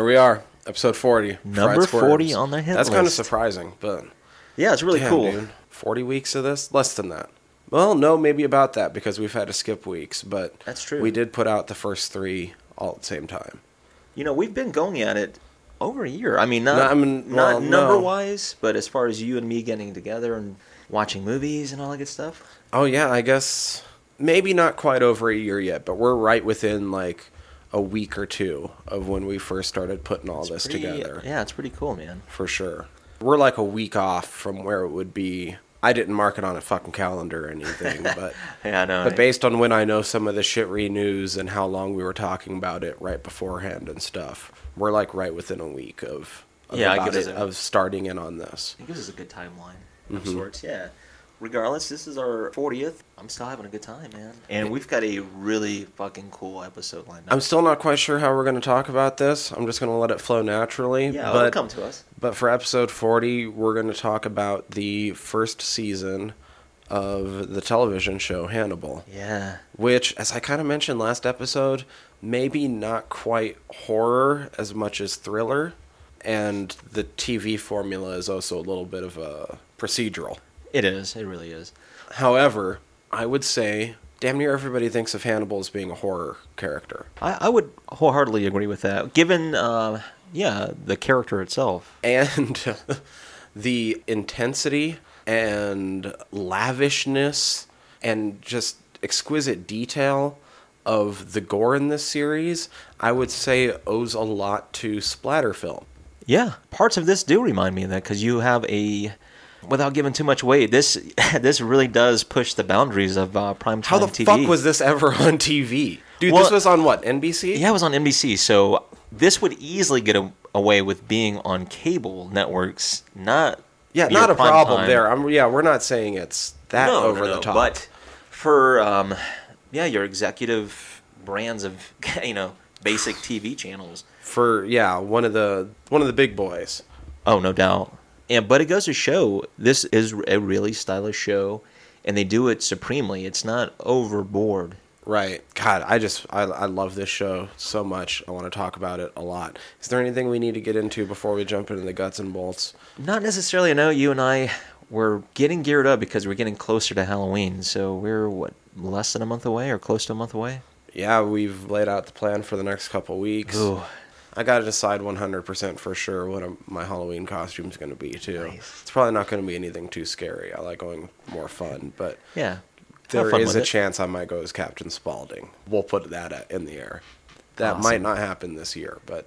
Here we are, episode 40. Number 40 on the hit list. That's kind of surprising, but... Yeah, it's really cool. Dude, 40 weeks of this? Less than that. Well, no, maybe about that, because we've had to skip weeks, but... That's true. We did put out the first three all at the same time. You know, we've been going at it over a year. I mean, not number-wise, but as far as you and me getting together and watching movies and all that good stuff. Oh, yeah, I guess... Maybe not quite over a year yet, but we're right within, like... a week or two of when we first started putting all this together. Yeah, it's pretty cool, man. For sure. We're like a week off from where it would be. I didn't mark it on a fucking calendar or anything, but yeah, I know. But based on when I know some of the shit renews and how long we were talking about it right beforehand and stuff, we're like right within a week of starting in on this. It gives us a good timeline of sorts, yeah. Regardless, this is our 40th. I'm still having a good time, man. And we've got a really fucking cool episode lined up. I'm still not quite sure how we're going to talk about this. I'm just going to let it flow naturally. Yeah, it'll come to us. But for episode 40, we're going to talk about the first season of the television show Hannibal. Yeah. Which, as I kind of mentioned last episode, maybe not quite horror as much as thriller. And the TV formula is also a little bit of a procedural. It is. It really is. However, I would say damn near everybody thinks of Hannibal as being a horror character. I would wholeheartedly agree with that, given, the character itself. And the intensity and lavishness and just exquisite detail of the gore in this series, I would say owes a lot to splatter film. Yeah. Parts of this do remind me of that, because you have a... Without giving too much weight, this really does push the boundaries of primetime TV. How the fuck was this ever on TV? Dude, this was on what, NBC? Yeah, it was on NBC, so this would easily get away with being on cable networks, not a problem time. There. We're not saying it's that the top. But for your executive brands of basic TV channels. For one of the big boys. Oh, no doubt. But it goes to show, this is a really stylish show, and they do it supremely. It's not overboard. Right. God, I love this show so much. I want to talk about it a lot. Is there anything we need to get into before we jump into the guts and bolts? Not necessarily. I know you and I were getting geared up because we're getting closer to Halloween. So we're, less than a month away or close to a month away? Yeah, we've laid out the plan for the next couple weeks. Ooh. I got to decide 100% for sure what my Halloween costume's going to be, too. Nice. It's probably not going to be anything too scary. I like going more fun, but yeah, there is a chance I might go as Captain Spaulding. We'll put that in the air. That might not happen this year, but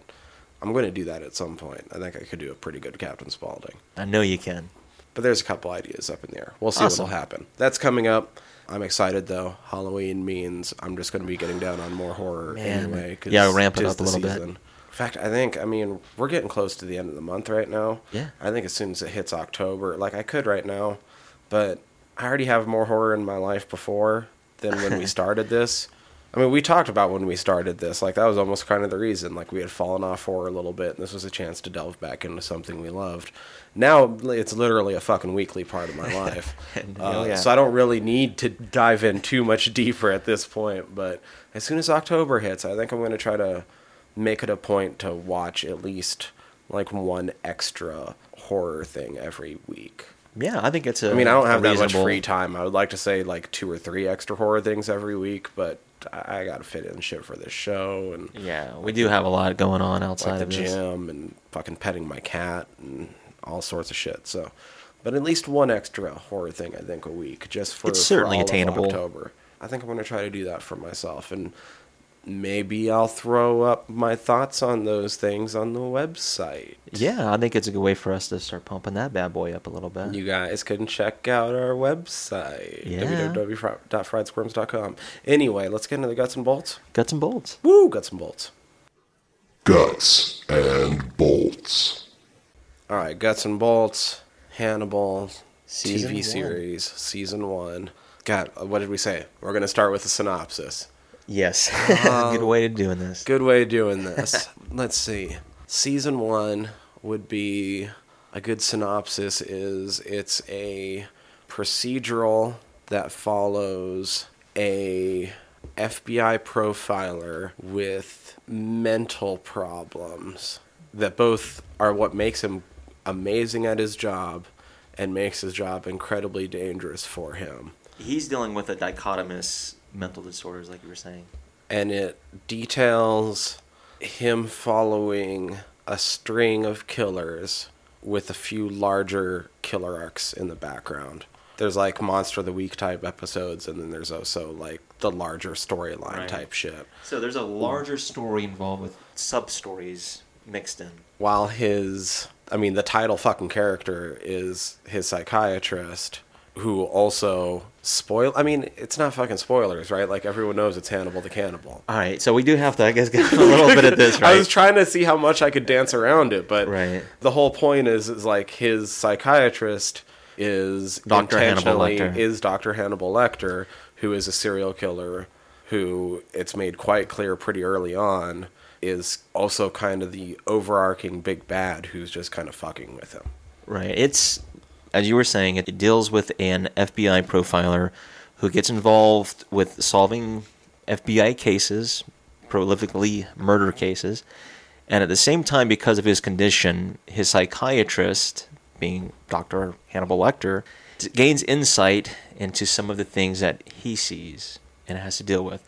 I'm going to do that at some point. I think I could do a pretty good Captain Spaulding. I know you can. But there's a couple ideas up in the air. We'll see what'll happen. That's coming up. I'm excited, though. Halloween means I'm just going to be getting down on more horror anyway. Yeah, ramp it up a little bit. In fact, we're getting close to the end of the month right now. Yeah. I think as soon as it hits October, I could right now, but I already have more horror in my life before than when we started this. I mean, we talked about when we started this. That was almost kind of the reason. We had fallen off horror a little bit, and this was a chance to delve back into something we loved. Now, it's literally a fucking weekly part of my life. So I don't really need to dive in too much deeper at this point, but as soon as October hits, I think I'm going to try to make it a point to watch at least one extra horror thing every week. Yeah, I think it's I don't have that much free time. I would like to say 2 or 3 extra horror things every week, but I got to fit in shit for this show. And yeah, we do have a lot going on outside of this. The gym and fucking petting my cat and all sorts of shit. So, but at least one extra horror thing I think a week just for it's certainly attainable. October. I think I'm going to try to do that for myself and. Maybe I'll throw up my thoughts on those things on the website. Yeah, I think it's a good way for us to start pumping that bad boy up a little bit. You guys can check out our website, www.friedsquirms.com. Anyway, let's get into the guts and bolts. Guts and bolts. Woo, guts and bolts. Guts and bolts. All right, guts and bolts, Hannibal, season TV series, season 1. God, what did we say? We're going to start with a synopsis. Yes. Good way of doing this. Good way of doing this. Let's see. Season 1 would be a good synopsis is it's a procedural that follows a FBI profiler with mental problems that both are what makes him amazing at his job and makes his job incredibly dangerous for him. He's dealing with a dichotomous mental disorders, like you were saying. And it details him following a string of killers with a few larger killer arcs in the background. There's like Monster of the Week type episodes, and then there's also like the larger storyline type shit. So there's a larger story involved with sub-stories mixed in. While his, I mean, the title fucking character is his psychiatrist, who also spoil... I mean, it's not fucking spoilers, right? Like, everyone knows it's Hannibal the Cannibal. All right, so we do have to, I guess, get a little bit of this, right? I was trying to see how much I could dance around it, but the whole point is like, his psychiatrist is Dr. Hannibal Lecter. Is Dr. Hannibal Lecter, who is a serial killer who, it's made quite clear pretty early on, is also kind of the overarching big bad who's just kind of fucking with him. Right, it's... As you were saying, it deals with an FBI profiler who gets involved with solving FBI cases, prolifically murder cases, and at the same time, because of his condition, his psychiatrist, being Dr. Hannibal Lecter, gains insight into some of the things that he sees and has to deal with,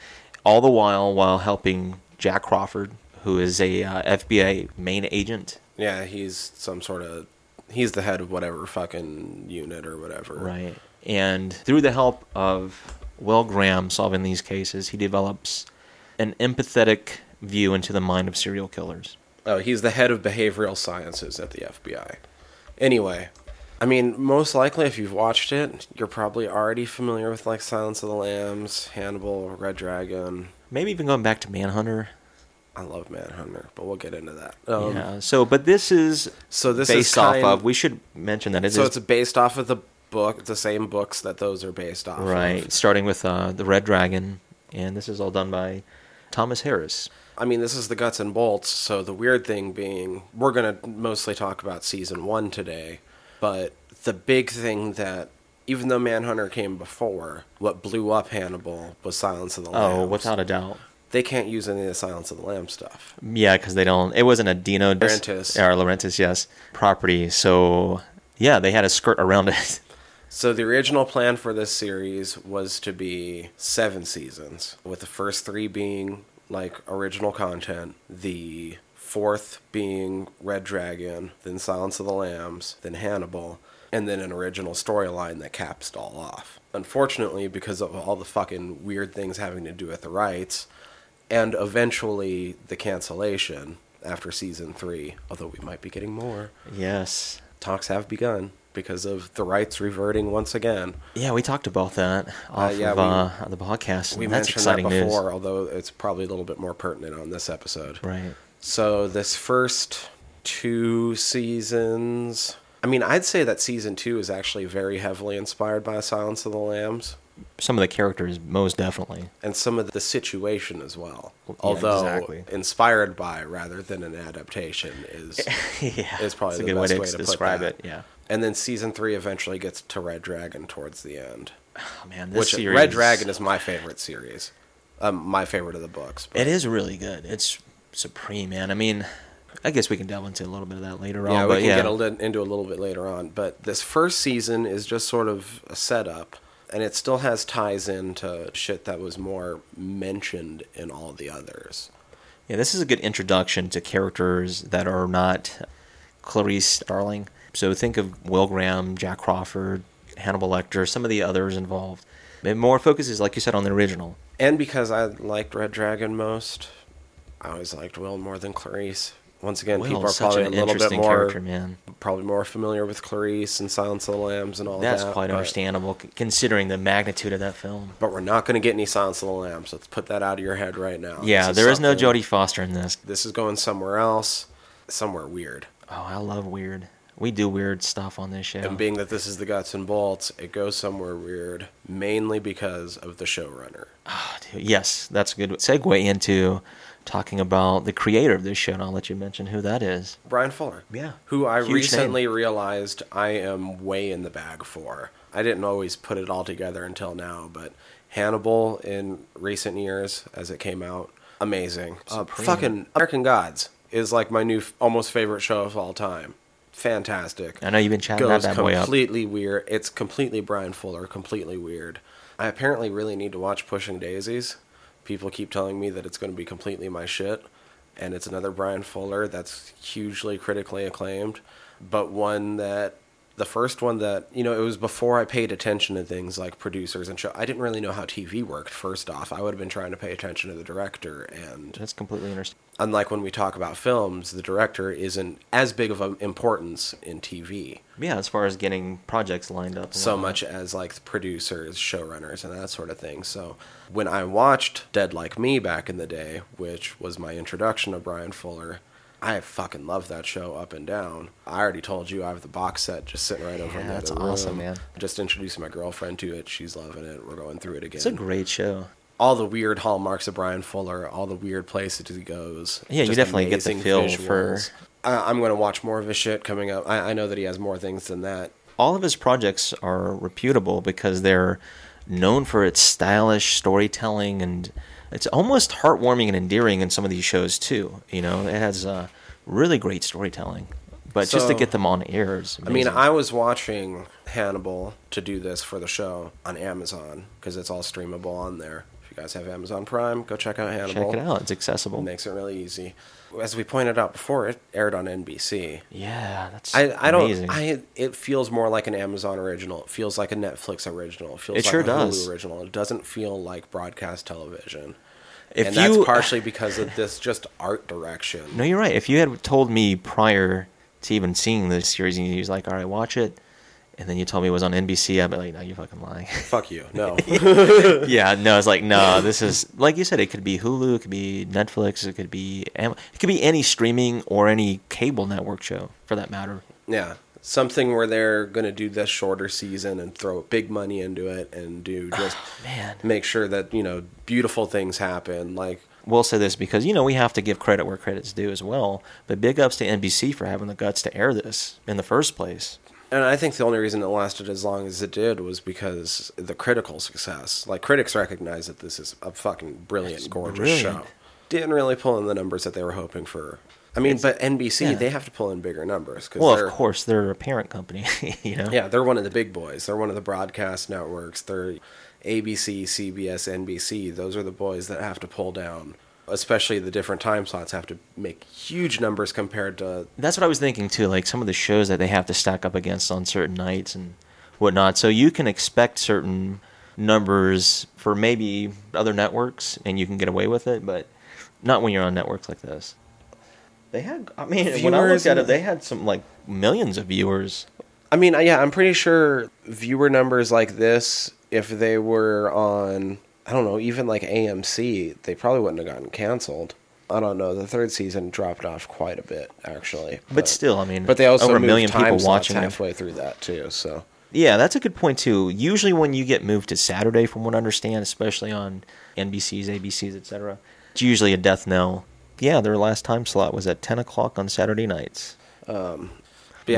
all the while helping Jack Crawford, who is a FBI main agent. Yeah, he's some sort of... He's the head of whatever fucking unit or whatever. Right. And through the help of Will Graham solving these cases, he develops an empathetic view into the mind of serial killers. Oh, he's the head of behavioral sciences at the FBI. Anyway, I mean, most likely if you've watched it, you're probably already familiar with like Silence of the Lambs, Hannibal, Red Dragon. Maybe even going back to Manhunter. I love Manhunter, but we'll get into that. So this is based off of... We should mention that it's based off of the book, the same books that those are based off of. Right, starting with The Red Dragon, and this is all done by Thomas Harris. I mean, this is the guts and bolts, so the weird thing being, we're going to mostly talk about Season 1 today, but the big thing that, even though Manhunter came before, what blew up Hannibal was Silence of the Lambs. Oh, without a doubt. They can't use any of the Silence of the Lambs stuff. Yeah, because they don't... It wasn't a Dino De Laurentiis, yes, property. So, yeah, they had a skirt around it. So the original plan for this series was to be 7 seasons, with the first 3 being, like, original content, the 4th being Red Dragon, then Silence of the Lambs, then Hannibal, and then an original storyline that caps it all off. Unfortunately, because of all the fucking weird things having to do with the rights... And eventually, the cancellation after Season 3, although we might be getting more. Yes. Talks have begun because of the rights reverting once again. Yeah, we talked about that off of the podcast. We mentioned that before, although it's probably a little bit more pertinent on this episode. Right. So this first 2 seasons... I mean, I'd say that Season 2 is actually very heavily inspired by Silence of the Lambs. Some of the characters, most definitely. And some of the situation as well. Yeah, although inspired by rather than an adaptation is probably the best way to describe it. Yeah. And then Season 3 eventually gets to Red Dragon towards the end. Oh, man, this series... Red Dragon is my favorite series. My favorite of the books. But... It is really good. It's supreme, man. I mean... I guess we can delve into a little bit of that later on. Yeah, we can get into a little bit later on. But this first season is just sort of a setup, and it still has ties into shit that was more mentioned in all the others. Yeah, this is a good introduction to characters that are not Clarice Starling. So think of Will Graham, Jack Crawford, Hannibal Lecter, some of the others involved. It more focuses, like you said, on the original. And because I liked Red Dragon most, I always liked Will more than Clarice. Once again, Will, people are probably a little bit more, probably more familiar with Clarice and Silence of the Lambs and all that. That's quite understandable, considering the magnitude of that film. But we're not going to get any Silence of the Lambs. Let's put that out of your head right now. Yeah, there is no Jodie Foster in this. This is going somewhere else, somewhere weird. Oh, I love weird. We do weird stuff on this show. And being that this is the guts and bolts, it goes somewhere weird, mainly because of the showrunner. Oh, dude, yes, that's a good segue into... talking about the creator of this show, and I'll let you mention who that is. Brian Fuller. Yeah. Who I recently realized I am way in the bag for. I didn't always put it all together until now, but Hannibal in recent years as it came out. Amazing. Fucking American Gods is like my new almost favorite show of all time. Fantastic. I know you've been chatting about that boy up. Goes completely weird. It's completely Brian Fuller, completely weird. I apparently really need to watch Pushing Daisies. People keep telling me that it's going to be completely my shit. And it's another Brian Fuller that's hugely critically acclaimed. But one that, the first one that, you know, it was before I paid attention to things like producers and show. I didn't really know how TV worked, first off. I would have been trying to pay attention to the director. And that's completely understandable. Unlike when we talk about films, the director isn't as big of an importance in TV. Yeah, as far as getting projects lined up. So much as like producers, showrunners, and that sort of thing. So when I watched Dead Like Me back in the day, which was my introduction to Brian Fuller, I fucking love that show up and down. I already told you I have the box set just sitting right over in the other room. That's awesome, man. Just introduced my girlfriend to it. She's loving it. We're going through it again. It's a great show. All the weird hallmarks of Brian Fuller, all the weird places he goes. Yeah, you definitely get the feel for... I'm going to watch more of his shit coming up. I know that he has more things than that. All of his projects are reputable because they're known for its stylish storytelling, and it's almost heartwarming and endearing in some of these shows, too. You know, it has really great storytelling. But so, just to get them on air is amazing. I mean, I was watching Hannibal to do this for the show on Amazon because it's all streamable on there. You guys have Amazon Prime, go check out Hannibal. Check it out. It's accessible. It makes it really easy. As we pointed out before, it aired on NBC. Yeah, that's amazing. It feels more like an Amazon original. It feels like a Netflix original. It feels like a Hulu original. It doesn't feel like broadcast television. And that's partially because of this just art direction. No, you're right. If you had told me prior to even seeing this series, and you was like, all right, watch it. And then you told me it was on NBC. I'd be like, no, you're fucking lying. Fuck you. No. Yeah, no, it's like, no, this is, like you said, it could be Hulu, it could be Netflix, it could be any streaming or any cable network show, for that matter. Yeah, something where they're going to do this shorter season and throw big money into it and do just make sure that, you know, beautiful things happen, like. We'll say this because, you know, we have to give credit where credit's due as well, but big ups to NBC for having the guts to air this in the first place. And I think the only reason it lasted as long as it did was because the critical success. Like, critics recognize that this is a fucking brilliant, gorgeous show. Didn't really pull in the numbers that they were hoping for. I mean, but NBC, they have to pull in bigger numbers. Well, of course, they're a parent company, you know? Yeah, they're one of the big boys. They're one of the broadcast networks. They're ABC, CBS, NBC. Those are the boys that have to pull down. Especially the different time slots have to make huge numbers compared to... That's what I was thinking, too. Like, some of the shows that they have to stack up against on certain nights and whatnot. So you can expect certain numbers for maybe other networks, and you can get away with it, but not when you're on networks like this. They had... I mean, viewers, when I looked at it, they had some, like, millions of viewers. I mean, yeah, I'm pretty sure viewer numbers like this, if they were on... I don't know, even like AMC, they probably wouldn't have gotten canceled. I don't know. The third season dropped off quite a bit, actually. But still, I mean, but they also over a million people watching halfway through that, too. So yeah, that's a good point, too. Usually when you get moved to Saturday, from what I understand, especially on NBCs, ABCs, etc., it's usually a death knell. Yeah, their last time slot was at 10 o'clock on Saturday nights. Yeah.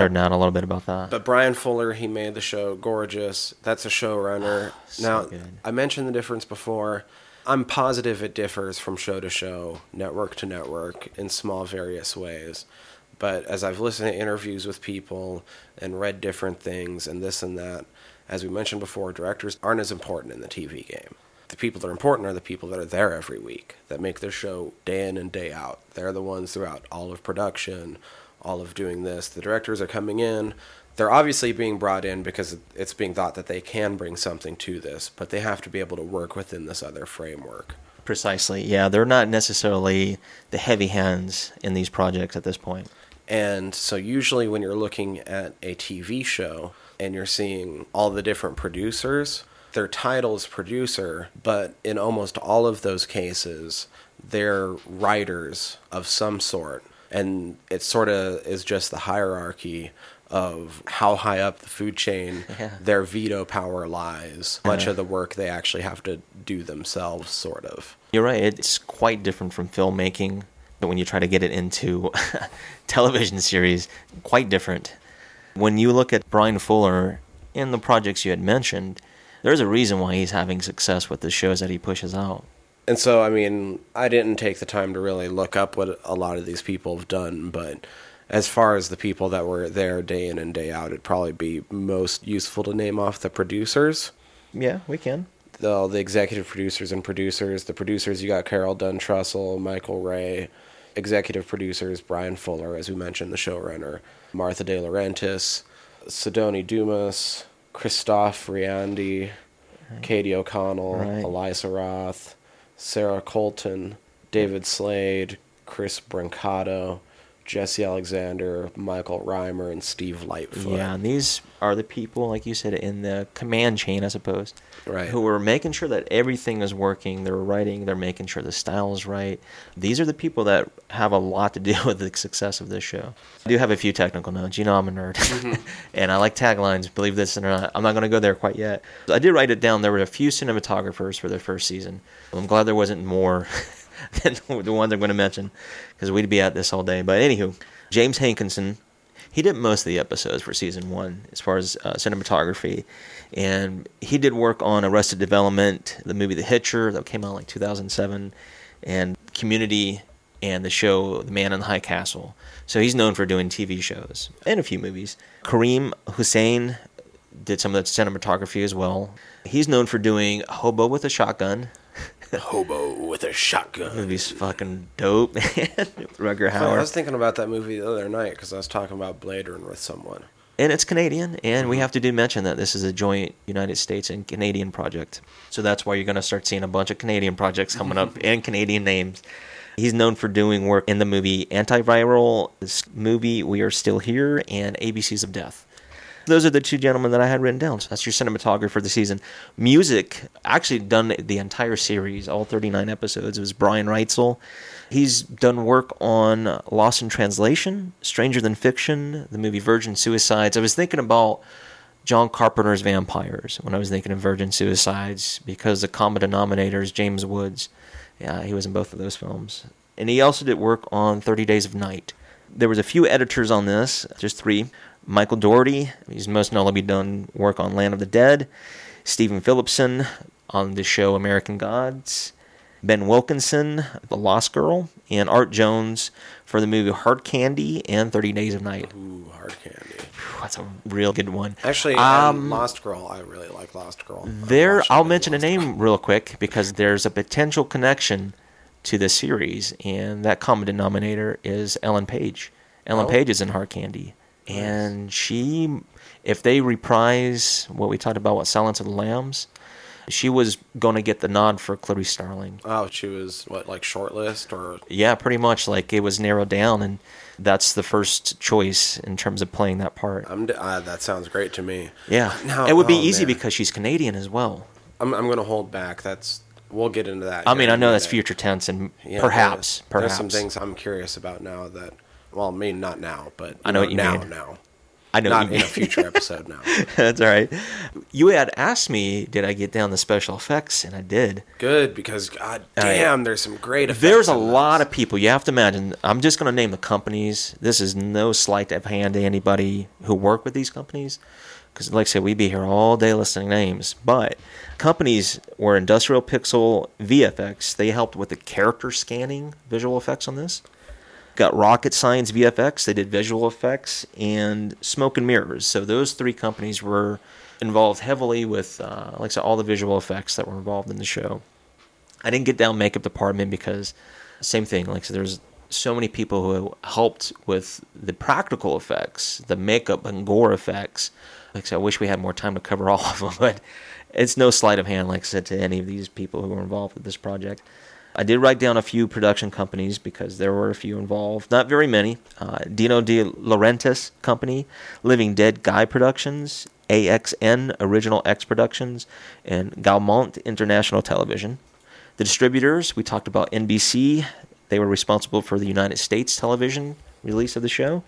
Nerd out a little bit about that. But Brian Fuller, he made the show gorgeous. That's a showrunner. So good. I mentioned the difference before. I'm positive it differs from show to show, network to network, in small various ways. But as I've listened to interviews with people and read different things and this and that, as we mentioned before, directors aren't as important in the TV game. The people that are important are the people that are there every week, that make the show day in and day out. They're the ones throughout all of production, all of doing this. The directors are coming in. They're obviously being brought in because it's being thought that they can bring something to this, but they have to be able to work within this other framework. Precisely, yeah. They're not necessarily the heavy hands in these projects at this point. And so usually when you're looking at a TV show and you're seeing all the different producers, their title is producer, but in almost all of those cases, they're writers of some sort. And it sort of is just the hierarchy of how high up the food chain their veto power lies. Much of the work they actually have to do themselves, sort of. You're right. It's quite different from filmmaking. But when you try to get it into television series, quite different. When you look at Brian Fuller and the projects you had mentioned, there's a reason why he's having success with the shows that he pushes out. And so, I mean, I didn't take the time to really look up what a lot of these people have done, but as far as the people that were there day in and day out, it'd probably be most useful to name off the producers. Yeah, we can. The executive producers and producers. The producers, you got Carol Dunn Trussell, Michael Ray. Executive producers, Brian Fuller, as we mentioned, the showrunner. Martha De Laurentiis, Sidoni Dumas, Christophe Riandi, right. Katie O'Connell, right. Elisa Roth, Sarah Colton, David Slade, Chris Brancato, Jesse Alexander, Michael Reimer, and Steve Lightfoot. Yeah, and these are the people, like you said, in the command chain, I suppose, right, who are making sure that everything is working. They're writing, they're making sure the style is right. These are the people that have a lot to do with the success of this show. I do have a few technical notes. You know I'm a nerd, mm-hmm. and I like taglines, believe this or not. I'm not going to go there quite yet. I did write it down. There were a few cinematographers for the first season. I'm glad there wasn't more than the ones I'm going to mention, because we'd be at this all day. But anywho, James Hankinson, he did most of the episodes for season one as far as cinematography, and he did work on Arrested Development, the movie The Hitcher that came out like 2007, and Community, and the show The Man in the High Castle. So he's known for doing TV shows and a few movies. Kareem Hussein did some of the cinematography as well. He's known for doing Hobo with a Shotgun. Hobo with a Shotgun. That movie's fucking dope, man. Rutger Hauer. I was thinking about that movie the other night because I was talking about Blade Runner with someone. And it's Canadian, and mm-hmm. we have to do mention that this is a joint United States and Canadian project. So that's why you're going to start seeing a bunch of Canadian projects coming up and Canadian names. He's known for doing work in the movie Antiviral, this movie We Are Still Here, and ABCs of Death. Those are the two gentlemen that I had written down. So that's your cinematographer for the season. Music, actually done the entire series, all 39 episodes. It was Brian Reitzel. He's done work on Lost in Translation, Stranger Than Fiction, the movie Virgin Suicides. I was thinking about John Carpenter's Vampires when I was thinking of Virgin Suicides, because the common denominator is James Woods. Yeah, he was in both of those films. And he also did work on 30 Days of Night. There was a few editors on this, just three. Michael Dougherty, he's most notably done work on Land of the Dead. Stephen Phillipson on the show American Gods. Ben Wilkinson, The Lost Girl. And Art Jones for the movie Hard Candy and 30 Days of Night. Ooh, Hard Candy. That's a real good one. Actually, Lost Girl, I really like Lost Girl. I'll mention a name real quick, because there's a potential connection to the series, and that common denominator is Ellen Page. Ellen Page is in Hard Candy. And she, if they reprise what we talked about with Silence of the Lambs, she was going to get the nod for Clarice Starling. Oh, she was, like shortlist? Or? Yeah, pretty much. Like, it was narrowed down, and that's the first choice in terms of playing that part. That sounds great to me. Yeah. Now, it would be easy, man, because she's Canadian as well. I'm going to hold back. We'll get into that. I mean, I know that's future tense, and yeah, perhaps. There's some things I'm curious about now that... Well, I mean, not now, but I know what you mean. Now. I know what you mean. Not in a future episode now. That's all right. You had asked me, did I get down the special effects, and I did. Good, because god damn, there's some great effects. There's a lot of people. You have to imagine. I'm just going to name the companies. This is no slight of hand to anybody who work with these companies, because like I said, we'd be here all day listing names. But companies were Industrial Pixel VFX. They helped with the character scanning visual effects on this. Got Rocket Science VFX, they did visual effects, and Smoke and Mirrors. So those three companies were involved heavily with, like I said, all the visual effects that were involved in the show. I didn't get down makeup department because, same thing, like I said, there's so many people who helped with the practical effects, the makeup and gore effects. Like I said, I wish we had more time to cover all of them, but it's no sleight of hand, like I said, to any of these people who were involved with this project. I did write down a few production companies because there were a few involved. Not very many. Dino De Laurentiis Company, Living Dead Guy Productions, AXN Original X Productions, and Gaumont International Television. The distributors, we talked about NBC. They were responsible for the United States television release of the show.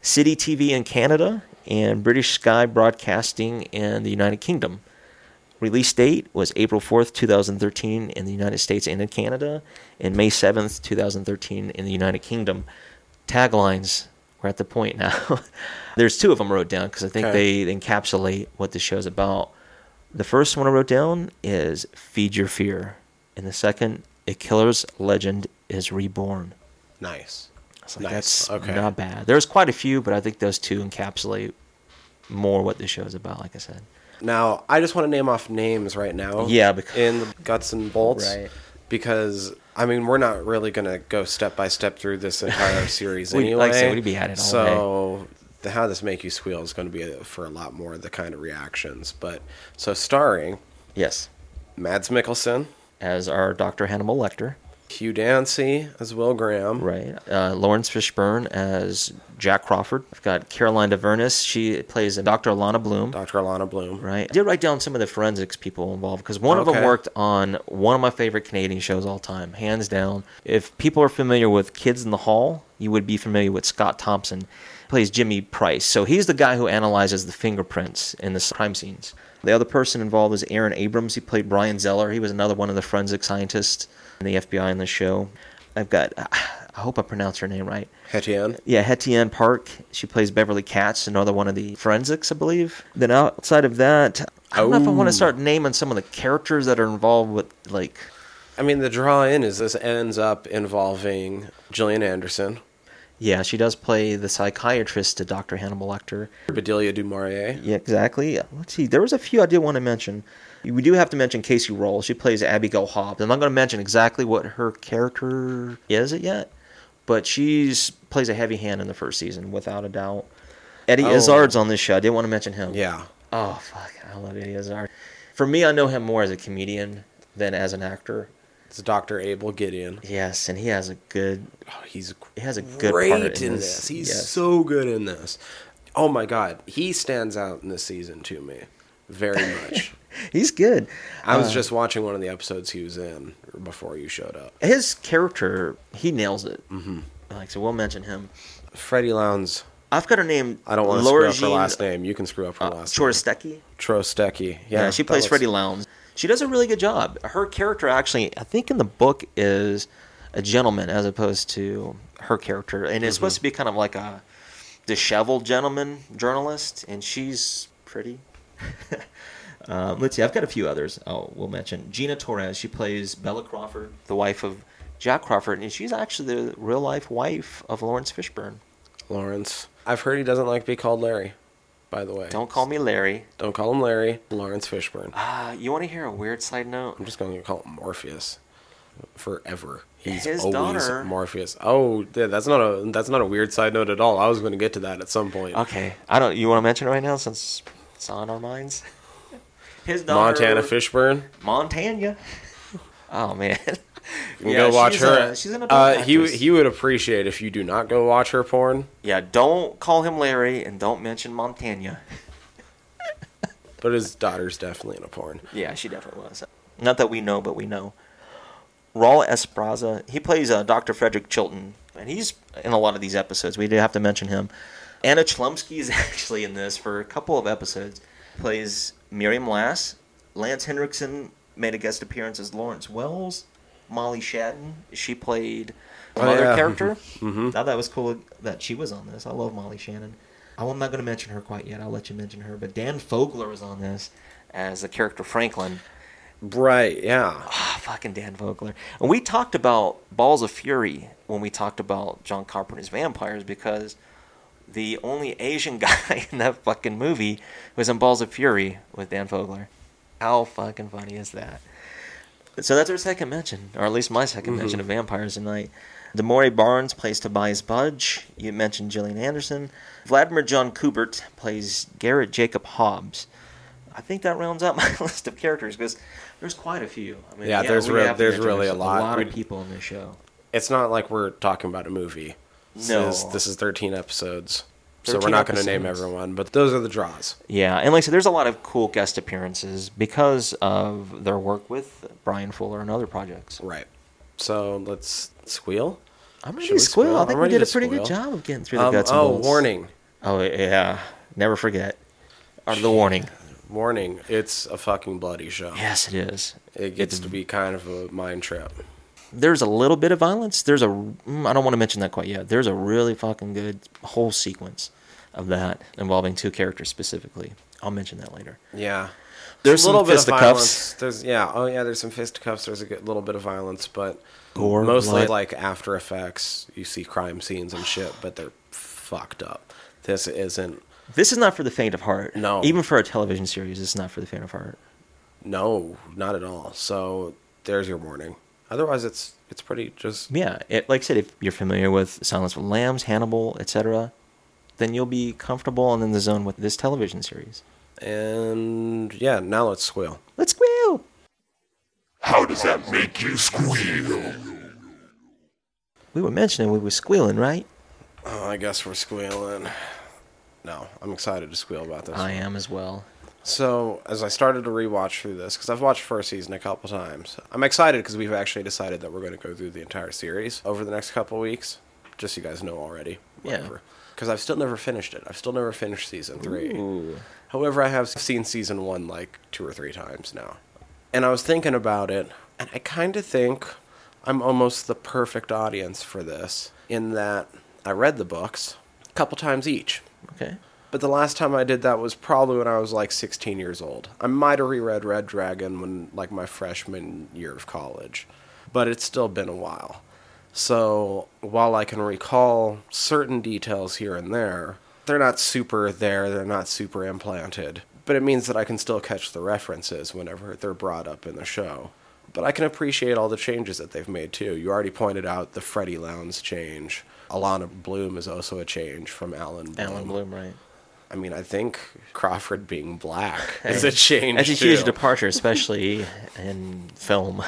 City TV in Canada, and British Sky Broadcasting in the United Kingdom. Release date was April 4th, 2013 in the United States and in Canada, and May 7th, 2013 in the United Kingdom. Taglines, we're at the point now. There's two of them I wrote down because I think they encapsulate what the show's about. The first one I wrote down is Feed Your Fear. And the second, A Killer's Legend is Reborn. Nice. Like, nice. That's okay. Not bad. There's quite a few, but I think those two encapsulate more what this show is about, like I said. Now, I just want to name off names right now. Yeah. Because... in the guts and bolts. Right. Because, I mean, we're not really going to go step by step through this entire series anyway. Like I said, we'd be at it all day. So how this make you squeal is going to be for a lot more of the kind of reactions. But so starring... yes. Mads Mikkelsen. As our Dr. Hannibal Lecter. Hugh Dancy as Will Graham. Right. Lawrence Fishburne as Jack Crawford. I've got Caroline DeVernis. She plays Dr. Alana Bloom. Dr. Alana Bloom. Right. I did write down some of the forensics people involved because one of them worked on one of my favorite Canadian shows all time, hands down. If people are familiar with Kids in the Hall, you would be familiar with Scott Thompson. He plays Jimmy Price. So he's the guy who analyzes the fingerprints in the crime scenes. The other person involved was Aaron Abrams. He played Brian Zeller. He was another one of the forensic scientists in the FBI in the show. I've got, I hope I pronounced her name right. Hettian? Yeah, Hettian Park. She plays Beverly Katz, another one of the forensics, I believe. Then outside of that, I don't know if I want to start naming some of the characters that are involved with, like... I mean, the draw-in is this ends up involving Gillian Anderson. Yeah, she does play the psychiatrist to Dr. Hannibal Lecter. Bedelia Du Maurier. Yeah, exactly. Let's see. There was a few I did want to mention. We do have to mention Casey Roll. She plays Abigail Hobbs. I'm not going to mention exactly what her character is yet, but she plays a heavy hand in the first season, without a doubt. Eddie Izzard's on this show. I did want to mention him. Yeah. Oh, fuck. I love Eddie Izzard. For me, I know him more as a comedian than as an actor. It's Dr. Abel Gideon. Yes, and he has a good... oh, he has a good great part in this. He's so good in this. Oh, my God. He stands out in this season to me very much. He's good. I was just watching one of the episodes he was in before you showed up. His character, he nails it. Mm-hmm. Like, so we'll mention him. Freddie Lowndes. I've got her name. I don't want to screw up her last name. You can screw up her last name. Trostecki. Yeah, she plays Freddie Lowndes. She does a really good job. Her character actually, I think in the book, is a gentleman as opposed to her character. And it's supposed to be kind of like a disheveled gentleman journalist. And she's pretty. Let's see. I've got a few others we'll mention. Gina Torres. She plays Bella Crawford, the wife of Jack Crawford. And she's actually the real-life wife of Lawrence Fishburne. Lawrence. I've heard he doesn't like to be called Larry. By the way. Don't call me Larry. Don't call him Larry. Lawrence Fishburne. You want to hear a weird side note? I'm just going to call him Morpheus forever. His always daughter... Morpheus. Oh, yeah, that's not a weird side note at all. I was going to get to that at some point. Okay. You want to mention it right now since it's on our minds? His daughter... Montana Fishburne. Montana. Oh, man. You can go watch her. She's an adult actress. He would appreciate if you do not go watch her porn. Yeah, don't call him Larry and don't mention Montana. But his daughter's definitely in a porn. Yeah, she definitely was. Not that we know, but we know. Raul Esparza, he plays Dr. Frederick Chilton, and he's in a lot of these episodes. We did have to mention him. Anna Chlumsky is actually in this for a couple of episodes. Plays Miriam Lass. Lance Henriksen made a guest appearance as Lawrence Wells. Molly Shannon, she played another character. Mm-hmm. Thought that was cool that she was on this. I love Molly Shannon. I'm not going to mention her quite yet. I'll let you mention her. But Dan Fogler was on this as the character Franklin. Right, yeah. Oh, fucking Dan Fogler. And we talked about Balls of Fury when we talked about John Carpenter's Vampires because the only Asian guy in that fucking movie was in Balls of Fury with Dan Fogler. How fucking funny is that? So that's our second mention, or at least my second mention of Vampires Tonight. Damore Barnes plays Tobias Budge. You mentioned Gillian Anderson. Vladimir John Kubert plays Garrett Jacob Hobbs. I think that rounds out my list of characters because there's quite a few. I mean, there's really a lot. There's a lot of people in this show. It's not like we're talking about a movie. No. This is 13 episodes. So we're not going to name everyone, but those are the draws. Yeah, and like I said, there's a lot of cool guest appearances because of their work with Brian Fuller and other projects. Right. So let's squeal. I'm ready to squeal. I think we did a pretty good job of getting through the guts and bolts. Oh, warning. Oh, yeah. Never forget. The warning. Warning. It's a fucking bloody show. Yes, it is. It gets to be kind of a mind trap. There's a little bit of violence. I don't want to mention that quite yet. There's a really fucking good whole sequence of that involving two characters specifically. I'll mention that later. Yeah. There's some fisticuffs. There's some fisticuffs. There's a little bit of violence, but gore, mostly blood. Like After Effects. You see crime scenes and shit, but they're fucked up. This is not for the faint of heart. No. Even for a television series, this is not for the faint of heart. No, not at all. So there's your warning. Otherwise, it's pretty just... Yeah, like I said, if you're familiar with Silence of the Lambs, Hannibal, etc., then you'll be comfortable and in the zone with this television series. And yeah, now let's squeal. Let's squeal! How does that make you squeal? We were mentioning we were squealing, right? Oh, I guess we're squealing. No, I'm excited to squeal about this. I am as well. So, as I started to rewatch through this, because I've watched first season a couple times, I'm excited because we've actually decided that we're going to go through the entire series over the next couple weeks. Just so you guys know already. Whatever. Yeah. Because I've still never finished it. I've still never finished season 3. Ooh. However, I have seen season 1 like 2 or 3 times now. And I was thinking about it, and I kind of think I'm almost the perfect audience for this, in that I read the books a couple times each. Okay. But the last time I did that was probably when I was like 16 years old. I might have reread Red Dragon when like my freshman year of college, but it's still been a while. So while I can recall certain details here and there, they're not super there, they're not super implanted. But it means that I can still catch the references whenever they're brought up in the show. But I can appreciate all the changes that they've made too. You already pointed out the Freddie Lowndes change. Alana Bloom is also a change from Alan Bloom. Alan Bloom, right. I mean, I think Crawford being black is a change. That's a huge departure, especially in film.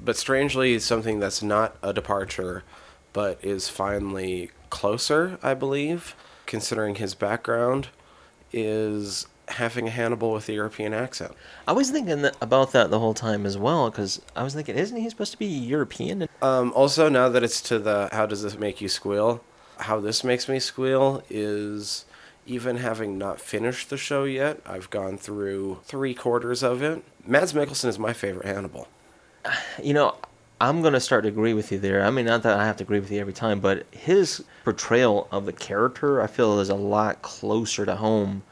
But strangely, something that's not a departure, but is finally closer, I believe, considering his background, is having Hannibal with the European accent. I was thinking about that the whole time as well, because I was thinking, isn't he supposed to be European? Also, now that it's to the how does this make you squeal, how this makes me squeal is... Even having not finished the show yet, I've gone through 3/4 of it. Mads Mikkelsen is my favorite Hannibal. You know, I'm going to start to agree with you there. I mean, not that I have to agree with you every time, but his portrayal of the character, I feel, is a lot closer to home.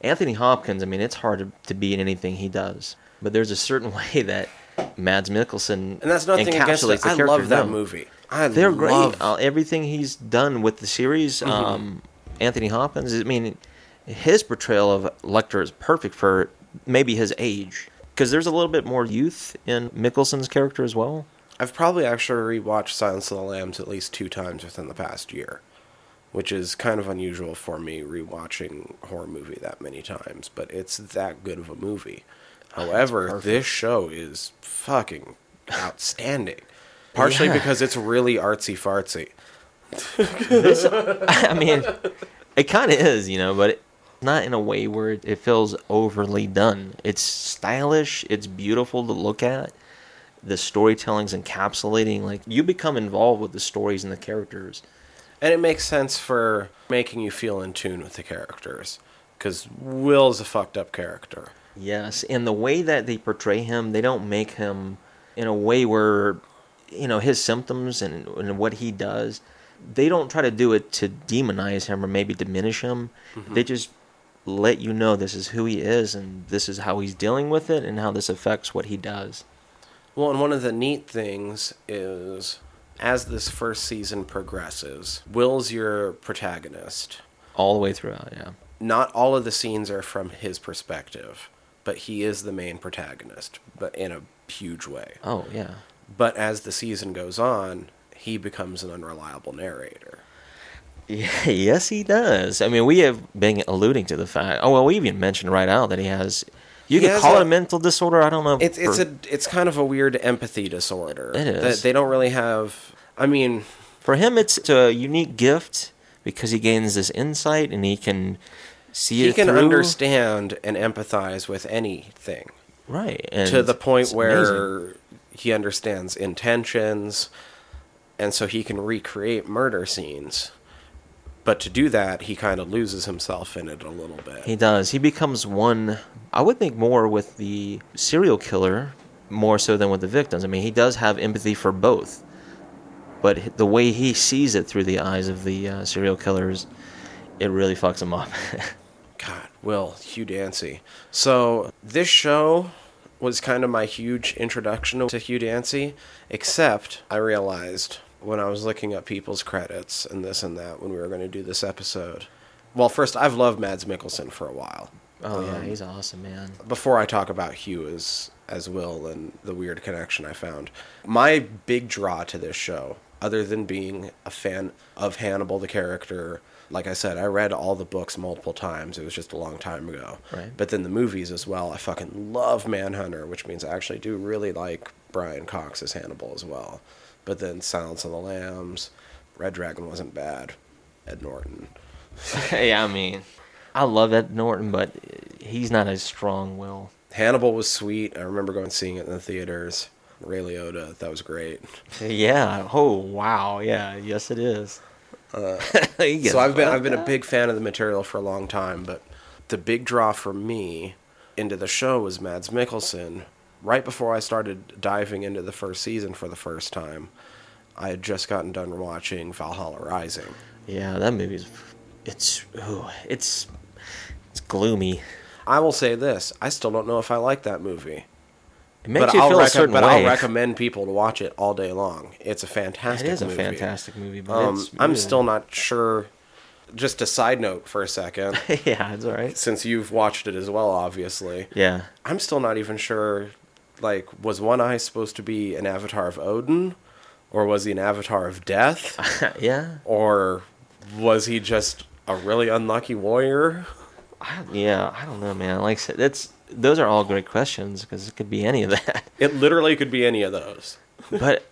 Anthony Hopkins, I mean, it's hard to be in anything he does. But there's a certain way that Mads Mikkelsen encapsulates the character. And that's nothing against it. I love that movie. They're great. Everything he's done with the series... Mm-hmm. Anthony Hopkins, I mean, his portrayal of Lecter is perfect for maybe his age. Because there's a little bit more youth in Mikkelsen's character as well. I've probably actually rewatched Silence of the Lambs at least 2 times within the past year, which is kind of unusual for me rewatching a horror movie that many times, but it's that good of a movie. However, this show is fucking outstanding. Partially because it's really artsy-fartsy. I mean, it kind of is, you know, but not in a way where it feels overly done. It's stylish. It's beautiful to look at. The storytelling's encapsulating. Like, you become involved with the stories and the characters. And it makes sense for making you feel in tune with the characters, because Will's a fucked up character. Yes, and the way that they portray him, they don't make him in a way where, you know, his symptoms and what he does... They don't try to do it to demonize him or maybe diminish him. Mm-hmm. They just let you know this is who he is and this is how he's dealing with it and how this affects what he does. Well, and one of the neat things is as this first season progresses, Will's your protagonist. All the way throughout, yeah. Not all of the scenes are from his perspective, but he is the main protagonist, but in a huge way. Oh, yeah. But as the season goes on... He becomes an unreliable narrator. Yeah, yes, he does. I mean, we have been alluding to the fact... Oh, well, we even mentioned right out that he has... You could call it a mental disorder, I don't know. It's kind of a weird empathy disorder. It is. That they don't really have... I mean... For him, it's a unique gift because he gains this insight and he can see it through. He can understand and empathize with anything. Right. And to the point where he understands intentions... And so he can recreate murder scenes. But to do that, he kind of loses himself in it a little bit. He does. He becomes one, I would think more with the serial killer, more so than with the victims. I mean, he does have empathy for both. But the way he sees it through the eyes of the serial killers, it really fucks him up. God, Will, Hugh Dancy. So this show was kind of my huge introduction to Hugh Dancy, except I realized when I was looking up people's credits and this and that when we were going to do this episode. Well, first, I've loved Mads Mikkelsen for a while. Oh, yeah, he's awesome, man. Before I talk about Hugh as Will and the weird connection I found, my big draw to this show, other than being a fan of Hannibal, the character, like I said, I read all the books multiple times. It was just a long time ago. Right. But then the movies as well. I fucking love Manhunter, which means I actually do really like Brian Cox's Hannibal as well. But then Silence of the Lambs, Red Dragon wasn't bad. Ed Norton. Yeah, I mean, I love Ed Norton, but he's not as strong, Will. Hannibal was sweet. I remember going and seeing it in the theaters. Ray Liotta, that was great. Yeah. Oh, wow. Yeah. Yes, it is. So I've been a big fan of the material for a long time, but the big draw for me into the show was Mads Mikkelsen. Right before I started diving into the first season for the first time, I had just gotten done watching Valhalla Rising. Yeah, that movie's it's gloomy. I will say this: I still don't know if I like that movie. It makes you feel a certain way. But I'll recommend people to watch it all day long. It's a fantastic movie. It is a fantastic movie. But I'm still not sure. Just a side note for a second. Yeah, it's all right. Since you've watched it as well, obviously. Yeah. I'm still not even sure, like, was One Eye supposed to be an avatar of Odin? Or was he an avatar of death? Yeah. Or was he just a really unlucky warrior? I don't know, man. Like I said, those are all great questions, because it could be any of that. It literally could be any of those. But,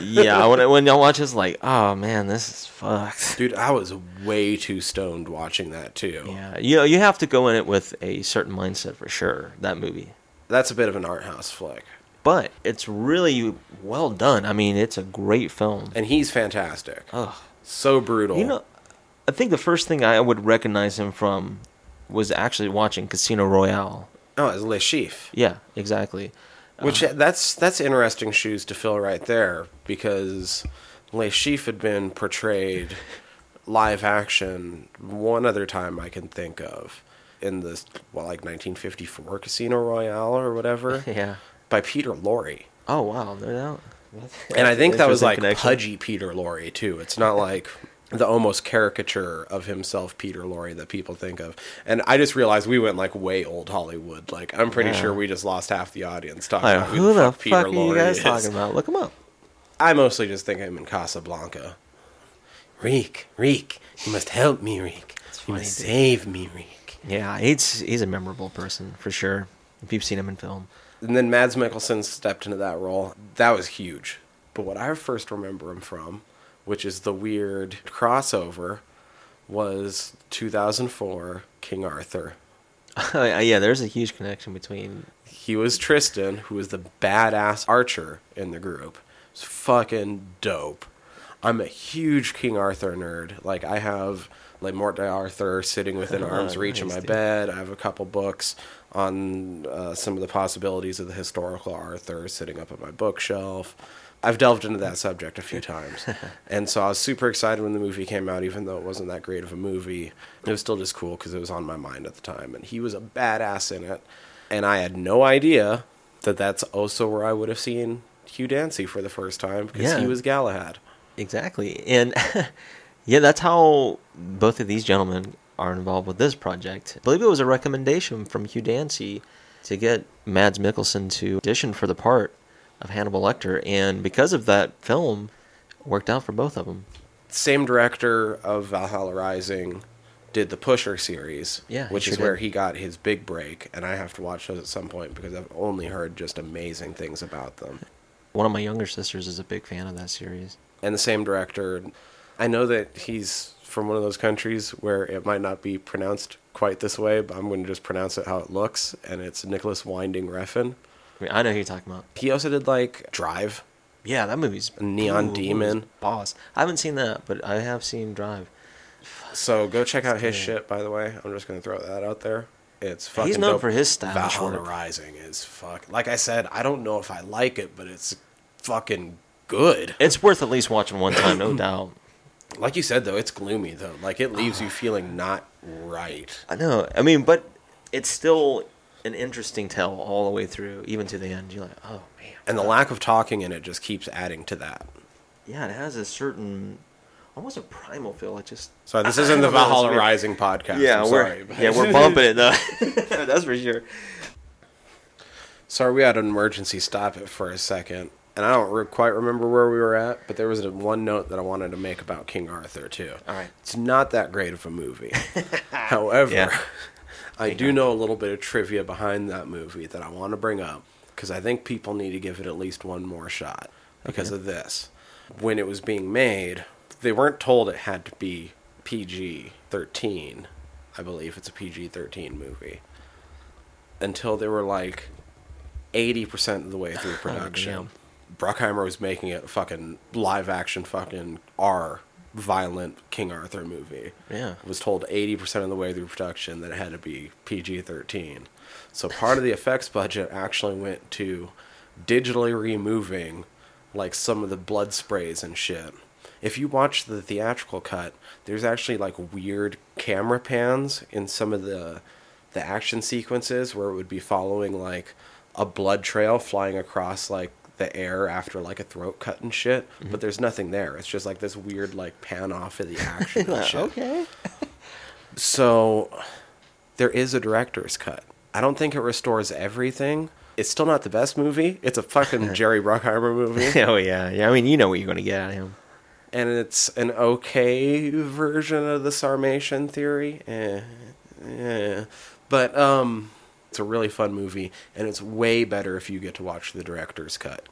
yeah, when y'all watch, it's like, oh, man, this is fucked. Dude, I was way too stoned watching that, too. Yeah, you have to go in it with a certain mindset for sure, that movie. That's a bit of an art house flick. But it's really well done. I mean, it's a great film. And he's fantastic. Oh. So brutal. You know, I think the first thing I would recognize him from was actually watching Casino Royale. Oh, it's Le Chiffre. Yeah, exactly. Which that's interesting shoes to fill right there, because Le Chiffre had been portrayed live action one other time I can think of in this, like 1954 Casino Royale or whatever. Yeah, by Peter Lorre. Oh wow, no doubt. And I think that was like pudgy Peter Lorre too. It's not like the almost caricature of himself, Peter Lorre, that people think of. And I just realized we went, like, way old Hollywood. Like, I'm pretty sure we just lost half the audience talking about who the fuck Peter Lorre you guys is. Talking about? Look him up. I mostly just think I'm in Casablanca. Reek, you must help me, Reek. You must save me, Reek. Yeah, he's a memorable person, for sure, if you've seen him in film. And then Mads Mikkelsen stepped into that role. That was huge. But what I first remember him from, which is the weird crossover, was 2004 King Arthur. Yeah, there's a huge connection between... He was Tristan, who was the badass archer in the group. It's fucking dope. I'm a huge King Arthur nerd. Like, I have Le Morte d'Arthur sitting within arm's reach in my bed. I have a couple books on some of the possibilities of the historical Arthur sitting up at my bookshelf. I've delved into that subject a few times. And so I was super excited when the movie came out, even though it wasn't that great of a movie. It was still just cool because it was on my mind at the time. And he was a badass in it. And I had no idea that that's also where I would have seen Hugh Dancy for the first time, because he was Galahad. Exactly. And yeah, that's how both of these gentlemen are involved with this project. I believe it was a recommendation from Hugh Dancy to get Mads Mikkelsen to audition for the part of Hannibal Lecter, and because of that film, worked out for both of them. Same director of Valhalla Rising did the Pusher series, which is where he got his big break, and I have to watch those at some point because I've only heard just amazing things about them. One of my younger sisters is a big fan of that series. And the same director, I know that he's from one of those countries where it might not be pronounced quite this way, but I'm going to just pronounce it how it looks, and it's Nicholas Winding Refn. I know who you're talking about. He also did, like, Drive. Yeah, that movie's... Neon Demon. Boss. I haven't seen that, but I have seen Drive. So go check out his shit, by the way. I'm just going to throw that out there. It's fucking He's known dope. For his style. Valhalla Rising is fuck. Like I said, I don't know if I like it, but it's fucking good. It's worth at least watching one time, no doubt. Like you said, though, it's gloomy, though. Like, it leaves you feeling not right. I know. I mean, but it's still an interesting tell all the way through, even to the end. You're like, oh, man. And the lack of talking in it just keeps adding to that. Yeah, it has a certain... almost a primal feel. It just... So this isn't the Valhalla Rising podcast. Yeah, we're bumping it, though. That's for sure. Sorry, we had an emergency stop it for a second. And I don't quite remember where we were at, but there was one note that I wanted to make about King Arthur, too. All right. It's not that great of a movie. However, yeah. I do know a little bit of trivia behind that movie that I want to bring up, because I think people need to give it at least one more shot because of this. When it was being made... they weren't told it had to be PG-13. I believe it's a PG-13 movie. Until they were like 80% of the way through production. Bruckheimer was making it a fucking live action fucking R violent King Arthur movie. Yeah. Was told 80% of the way through production that it had to be PG-13. So part of the effects budget actually went to digitally removing like some of the blood sprays and shit. If you watch the theatrical cut, there's actually like weird camera pans in some of the action sequences where it would be following like a blood trail flying across like the air after like a throat cut and shit. Mm-hmm. But there's nothing there. It's just like this weird like pan off of the action and shit. Okay. So there is a director's cut. I don't think it restores everything. It's still not the best movie. It's a fucking Jerry Bruckheimer movie. Oh, yeah. Yeah, I mean, you know what you're going to get out of him. And it's an okay version of the Sarmatian theory. But it's a really fun movie, and it's way better if you get to watch the director's cut.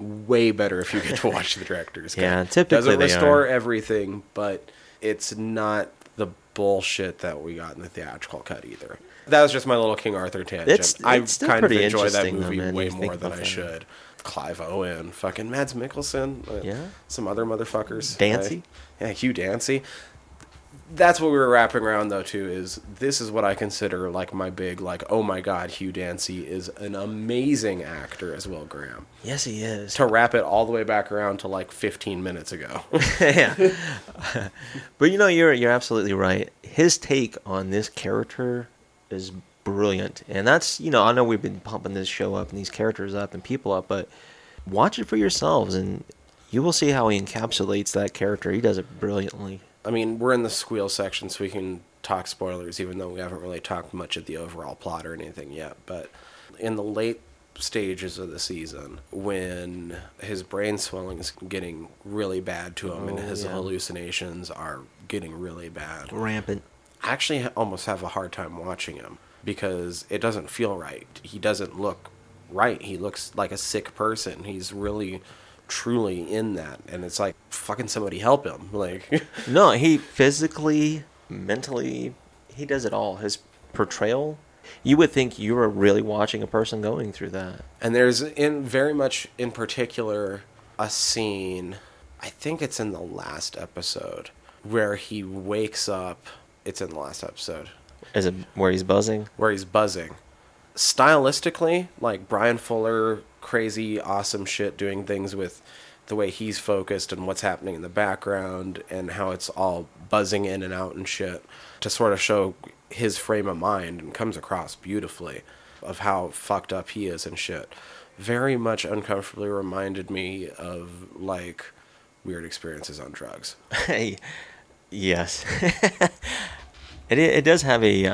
Yeah, typically doesn't restore everything, but it's not the bullshit that we got in the theatrical cut either. That was just my little King Arthur tangent. It's kind of enjoyed that movie way more than I should. Clive Owen, fucking Mads Mikkelsen, some other motherfuckers. Dancy? Hugh Dancy. That's what we were wrapping around, though, too, is this is what I consider, like, my big, like, oh, my God, Hugh Dancy is an amazing actor as Will Graham. Yes, he is. To wrap it all the way back around to, like, 15 minutes ago. Yeah. But, you know, you're absolutely right. His take on this character is brilliant. And that's, you know, I know we've been pumping this show up and these characters up and people up, but watch it for yourselves and you will see how he encapsulates that character. He does it brilliantly. I mean, we're in the squeal section, so we can talk spoilers, even though we haven't really talked much of the overall plot or anything yet. But in the late stages of the season, when his brain swelling is getting really bad to him, and his hallucinations are getting really bad. Rampant. I actually almost have a hard time watching him, because it doesn't feel right. He doesn't look right. He looks like a sick person. He's really, truly in that. And it's like, fucking somebody help him. Like, no, he physically, mentally, he does it all. His portrayal, you would think you were really watching a person going through that. And there's very much in particular a scene, I think it's in the last episode, where he wakes up. It's in the last episode. Is it where he's buzzing? Where he's buzzing. Stylistically, like Brian Fuller, crazy, awesome shit, doing things with the way he's focused and what's happening in the background and how it's all buzzing in and out and shit to sort of show his frame of mind, and comes across beautifully of how fucked up he is and shit. Very much uncomfortably reminded me of like weird experiences on drugs. Hey, yes. It does have a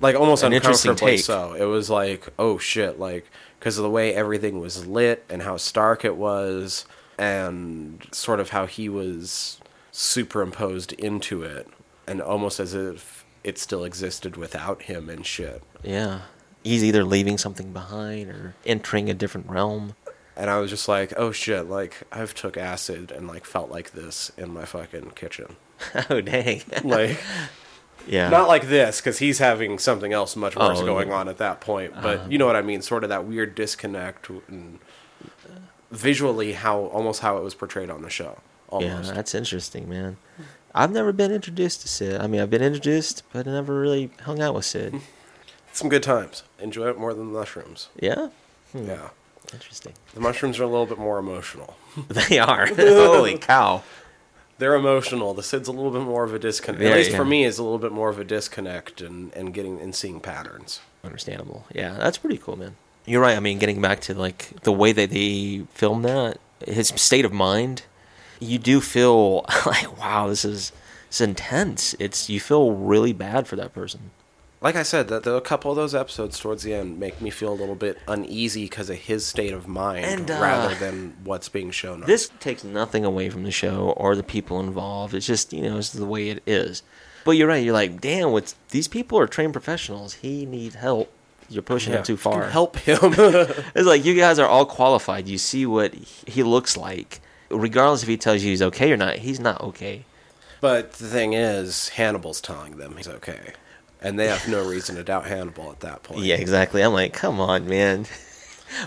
like almost an interesting take. So it was like, oh shit, like because of the way everything was lit and how stark it was, and sort of how he was superimposed into it, and almost as if it still existed without him and shit. Yeah, he's either leaving something behind or entering a different realm. And I was just like, oh shit, like I've took acid and like felt like this in my fucking kitchen. Oh dang, like. Yeah. Not like this, because he's having something else much worse going on at that point. But you know what I mean? Sort of that weird disconnect, and visually almost how it was portrayed on the show. Almost. Yeah, that's interesting, man. I've never been introduced to Sid. I mean, I've been introduced, but I never really hung out with Sid. Some good times. Enjoy it more than the mushrooms. Yeah? Hmm. Yeah. Interesting. The mushrooms are a little bit more emotional. They are. Holy cow. they're emotional. The Sid's a little bit more of a disconnect. Yeah, at least for me, it's a little bit more of a disconnect and getting and seeing patterns. Understandable. Yeah, that's pretty cool, man. You're right. I mean, getting back to like the way that they film that, his state of mind, you do feel like, wow, this is intense. You feel really bad for that person. Like I said, a couple of those episodes towards the end make me feel a little bit uneasy because of his state of mind rather than what's being shown. This takes nothing away from the show or the people involved. It's just, it's the way it is. But you're right. You're like, damn, these people are trained professionals. He needs help. You're pushing him too far. Help him. It's like, you guys are all qualified. You see what he looks like. Regardless if he tells you he's okay or not, he's not okay. But the thing is, Hannibal's telling them he's okay. And they have no reason to doubt Hannibal at that point. Yeah, exactly. I'm like, come on, man.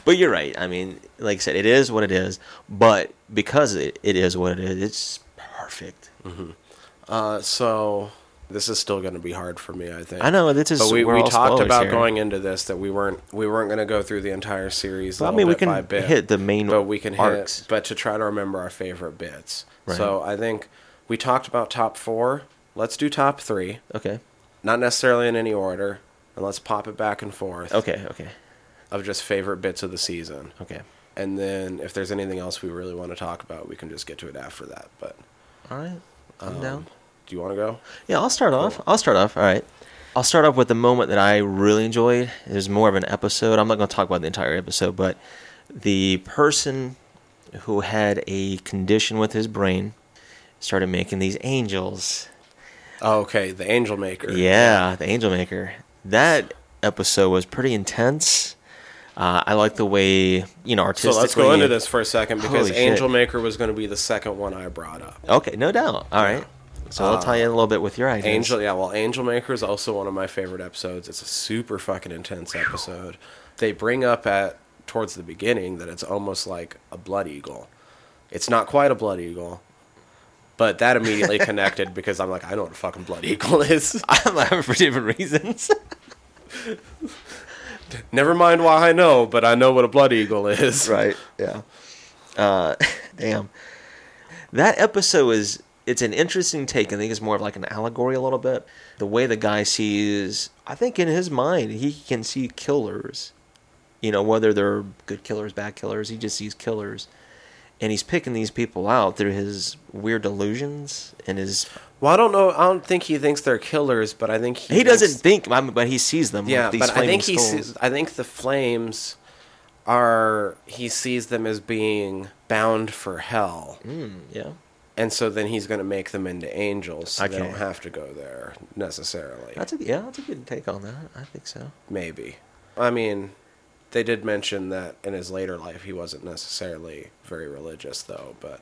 But you're right. I mean, like I said, it is what it is. But because it is what it is, it's perfect. Mm-hmm. So this is still going to be hard for me, I think. I know. But we talked about here. Going into this that we weren't going to go through the entire series bit by bit. Hit the main arcs. But we can hit, but to try to remember our favorite bits. Right. So I think we talked about top 4. Let's do top 3. Okay. Not necessarily in any order, and let's pop it back and forth. Okay. Of just favorite bits of the season. Okay. And then if there's anything else we really want to talk about, we can just get to it after that. But all right, I'm down. Do you want to go? Yeah, I'll start off. All right. I'll start off with the moment that I really enjoyed. It was more of an episode. I'm not going to talk about the entire episode, but the person who had a condition with his brain started making these angels. Oh, okay, the Angel Maker. Yeah, the Angel Maker. That episode was pretty intense. I like the way, artistically... So let's go into this for a second, because Angel Maker was going to be the second one I brought up. Okay, no doubt. All right. So I'll tie in a little bit with your ideas. Angel Maker is also one of my favorite episodes. It's a super fucking intense episode. They bring up towards the beginning that it's almost like a blood eagle. It's not quite a blood eagle. But that immediately connected because I'm like, I know what a fucking blood eagle is. I'm laughing for different reasons. Never mind why I know, but I know what a blood eagle is. Right, yeah. Damn. That episode it's an interesting take. I think it's more of like an allegory a little bit. The way the guy sees, I think in his mind, he can see killers. Whether they're good killers, bad killers, he just sees killers. And he's picking these people out through his weird delusions and his... Well, I don't know. I don't think he thinks they're killers, but I think he... But he sees them. Yeah, with these but I think he skulls. I think the flames are... He sees them as being bound for hell. Yeah. And so then he's going to make them into angels, so they don't have to go there, necessarily. That's a good take on that. I think so. Maybe. I mean... They did mention that in his later life he wasn't necessarily very religious, though. But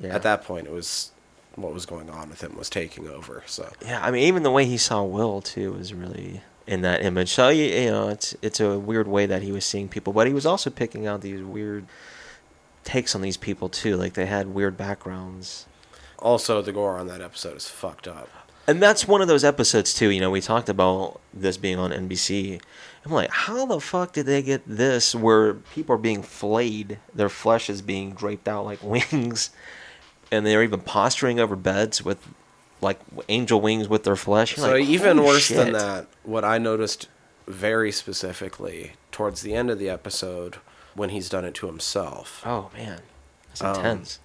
at that point, it was what was going on with him was taking over. So yeah, I mean, even the way he saw Will too was really in that image. So it's a weird way that he was seeing people, but he was also picking out these weird takes on these people too. Like they had weird backgrounds. Also, the gore on that episode is fucked up. And that's one of those episodes, too. We talked about this being on NBC. I'm like, how the fuck did they get this where people are being flayed? Their flesh is being draped out like wings. And they're even posturing over beds with, like, angel wings with their flesh. You're so like, even worse than that, what I noticed very specifically towards the end of the episode when he's done it to himself. Oh, man. That's intense.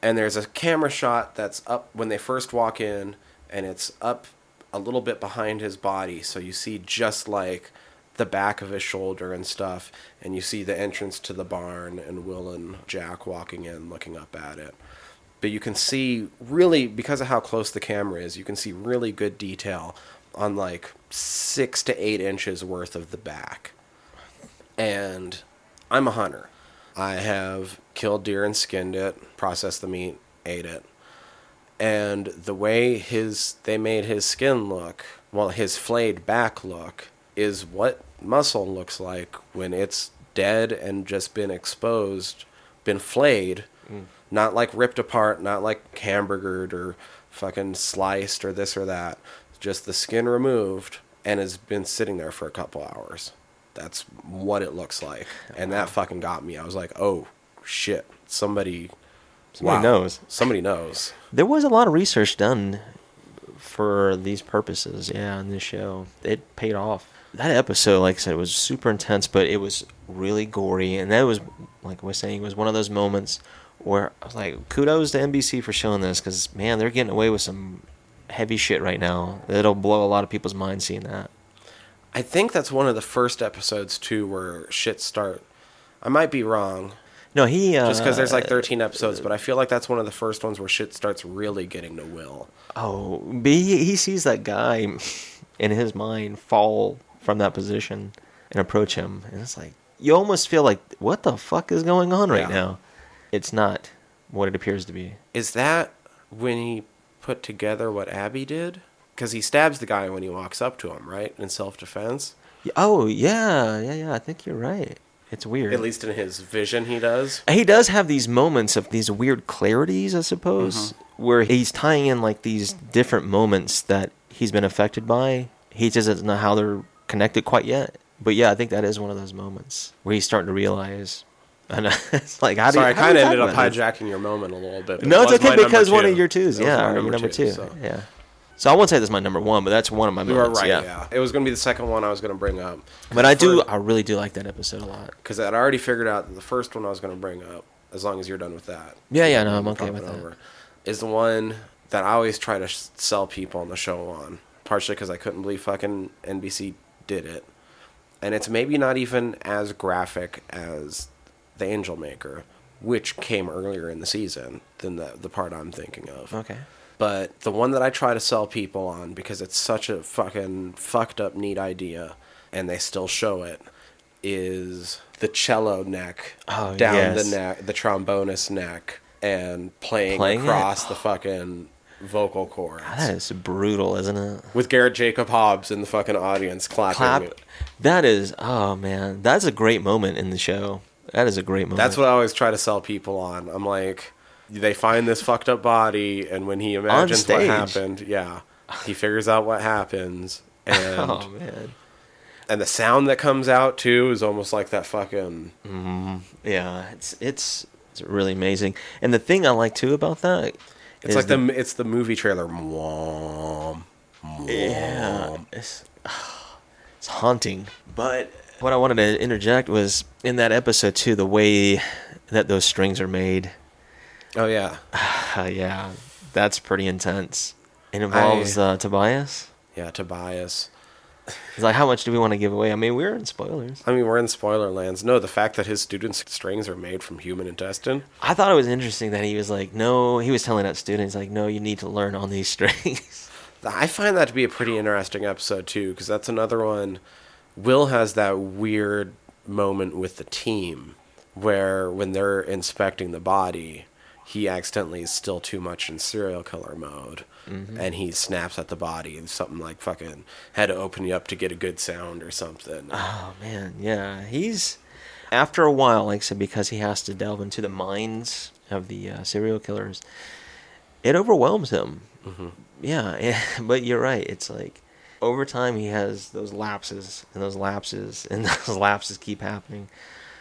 And there's a camera shot that's up when they first walk in. And it's up a little bit behind his body, so you see just like the back of his shoulder and stuff, and you see the entrance to the barn and Will and Jack walking in, looking up at it. But you can see really, because of how close the camera is, you can see really good detail on like 6 to 8 inches worth of the back. And I'm a hunter. I have killed deer and skinned it, processed the meat, ate it. And the way they made his skin look, his flayed back look, is what muscle looks like when it's dead and just been exposed, been flayed, not like ripped apart, not like hamburgered or fucking sliced or this or that. Just the skin removed and has been sitting there for a couple hours. That's what it looks like. And that fucking got me. I was like, oh, shit, somebody... Somebody knows. Somebody knows. There was a lot of research done for these purposes, in this show. It paid off. That episode, like I said, was super intense, but it was really gory. And that was, like I was saying, was one of those moments where I was like, kudos to NBC for showing this, because, man, they're getting away with some heavy shit right now. It'll blow a lot of people's minds seeing that. I think that's one of the first episodes, too, where shit start. I might be wrong. No, he... just because there's like 13 episodes, but I feel like that's one of the first ones where shit starts really getting to Will. Oh, but he sees that guy in his mind fall from that position and approach him. And it's like, you almost feel like, what the fuck is going on right now? It's not what it appears to be. Is that when he put together what Abby did? Because he stabs the guy when he walks up to him, right? In self-defense? Oh, yeah. I think you're right. It's weird. At least in his vision, he does. He does have these moments of these weird clarities, I suppose, where he's tying in like these different moments that he's been affected by. He just doesn't know how they're connected quite yet. But yeah, I think that is one of those moments where he's starting to realize. And it's like, I kind of ended up hijacking your moment a little bit. No, it's okay because one of your twos. Yeah, number two. Yeah. So I won't say this is my number one, but that's one of my moments. You were right, yeah. It was going to be the second one I was going to bring up. But I really do like that episode a lot. Because I'd already figured out that the first one I was going to bring up, as long as you're done with that. Yeah, no, I'm okay with that. Is the one that I always try to sell people on the show on. Partially because I couldn't believe fucking NBC did it. And it's maybe not even as graphic as The Angel Maker, which came earlier in the season than the part I'm thinking of. Okay. But the one that I try to sell people on, because it's such a fucking fucked up neat idea, and they still show it, is the cello neck the neck, the trombonist neck, and playing across the fucking vocal cords. God, that is brutal, isn't it? With Garrett Jacob Hobbs in the fucking audience clapping. That is, oh man, that's a great moment in the show. That is a great moment. That's what I always try to sell people on. I'm like... They find this fucked up body, and when he imagines what happened, he figures out what happens. And, oh, man. And the sound that comes out, too, is almost like that fucking... Mm-hmm. Yeah, it's really amazing. And the thing I like, too, about that... It's like it's the movie trailer. Yeah. It's haunting. But what I wanted to interject was, in that episode, too, the way that those strings are made... Oh, yeah. Yeah, that's pretty intense. It involves Tobias? Yeah, Tobias. It's like, how much do we want to give away? I mean, we're in spoilers. I mean, we're in spoiler lands. No, the fact that his students' strings are made from human intestine. I thought it was interesting that he was like, no, he was telling that student, he's like, no, you need to learn on these strings. I find that to be a pretty interesting episode, too, because that's another one. Will has that weird moment with the team where when they're inspecting the body... He accidentally is still too much in serial killer mode, and he snaps at the body and something like fucking had to open you up to get a good sound or something. Oh, man, yeah. He's, after a while, like I said, because he has to delve into the minds of the serial killers, it overwhelms him. Mm-hmm. Yeah, but you're right. It's like, over time he has those lapses and those lapses and those lapses keep happening.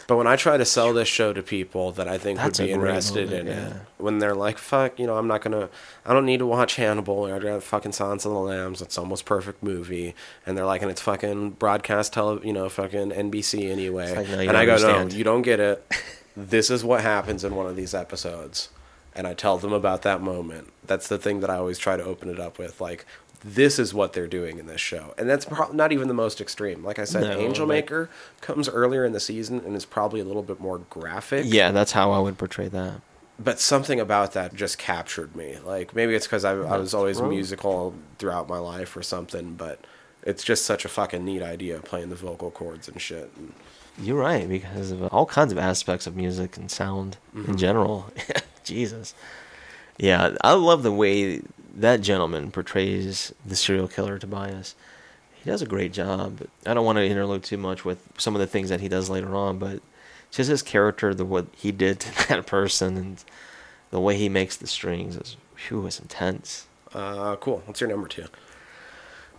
But when I try to sell this show to people that I think would be interested in it, when they're like, fuck, you know, I don't need to watch Hannibal, or I'd rather fucking Silence of the Lambs, it's almost perfect movie, and they're like, and it's fucking broadcast fucking NBC anyway. Like, no, and I go, no, you don't get it. This is what happens in one of these episodes. And I tell them about that moment. That's the thing that I always try to open it up with, like, this is what they're doing in this show. And that's not even the most extreme. Like I said, Angel Maker comes earlier in the season and is probably a little bit more graphic. Yeah, that's how I would portray that. But something about that just captured me. Like, maybe it's because I was always musical throughout my life or something, but it's just such a fucking neat idea, playing the vocal cords and shit. You're right, because of all kinds of aspects of music and sound in general. Jesus. Yeah, I love the way... That gentleman portrays the serial killer Tobias. He does a great job. I don't want to interlude too much with some of the things that he does later on, but just his character, what he did to that person, and the way he makes the strings is intense. Cool. What's your number two?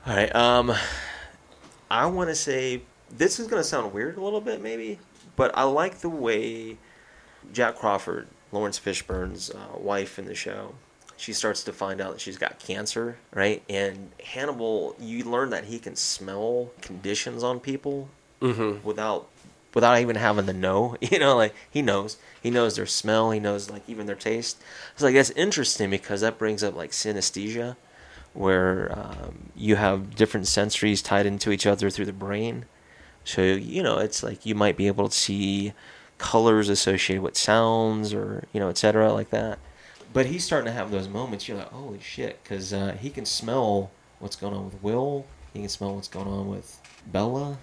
All right. I want to say, this is going to sound weird a little bit maybe, but I like the way Jack Crawford Lawrence Fishburne's wife in the show. She starts to find out that she's got cancer, right? And Hannibal, you learn that he can smell conditions on people mm-hmm. without even having to know. You know, like, he knows their smell, he knows, like, even their taste. So, like, that's interesting because that brings up, like, synesthesia, where you have different sensories tied into each other through the brain. So, you know, it's like you might be able to see colors associated with sounds or, you know, et cetera, like that. But he's starting to have those moments. You're like, holy shit, because he can smell what's going on with Will. He can smell what's going on with Bella.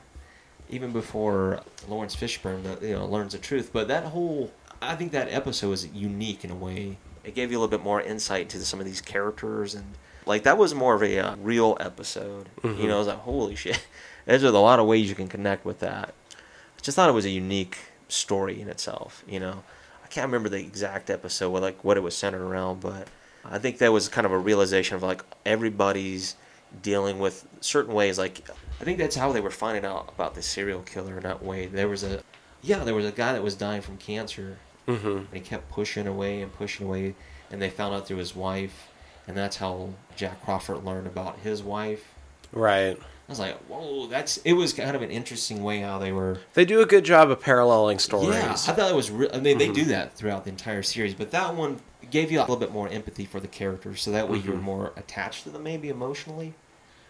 Even before Lawrence Fishburne, you know, learns the truth. But that whole, I think that episode is unique in a way. It gave you a little bit more insight to some of these characters, and like that was more of a real episode. Mm-hmm. You know, I was like, holy shit. There's a lot of ways you can connect with that. I just thought it was a unique story in itself, you know. I can't remember the exact episode, or like what it was centered around, but I think that was kind of a realization of like everybody's dealing with certain ways. Like, I think that's how they were finding out about the serial killer in that way. There was a guy that was dying from cancer, mm-hmm. and he kept pushing away, and they found out through his wife, and that's how Jack Crawford learned about his wife. Right. I was like, whoa, it was kind of an interesting way how they were. They do a good job of paralleling stories. Yeah, I thought it was real. I mean, mm-hmm. they do that throughout the entire series, but that one gave you a little bit more empathy for the characters, so that way mm-hmm. you were more attached to them, maybe emotionally.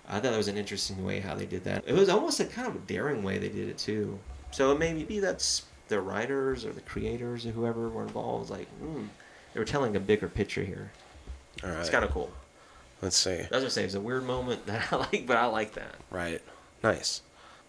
I thought that was an interesting way how they did that. It was almost a kind of a daring way they did it too. So maybe that's the writers or the creators or whoever were involved. Like, they were telling a bigger picture here. All right. It's kind of cool. Let's see. That's what I say. It's a weird moment that I like, but I like that. Right. Nice.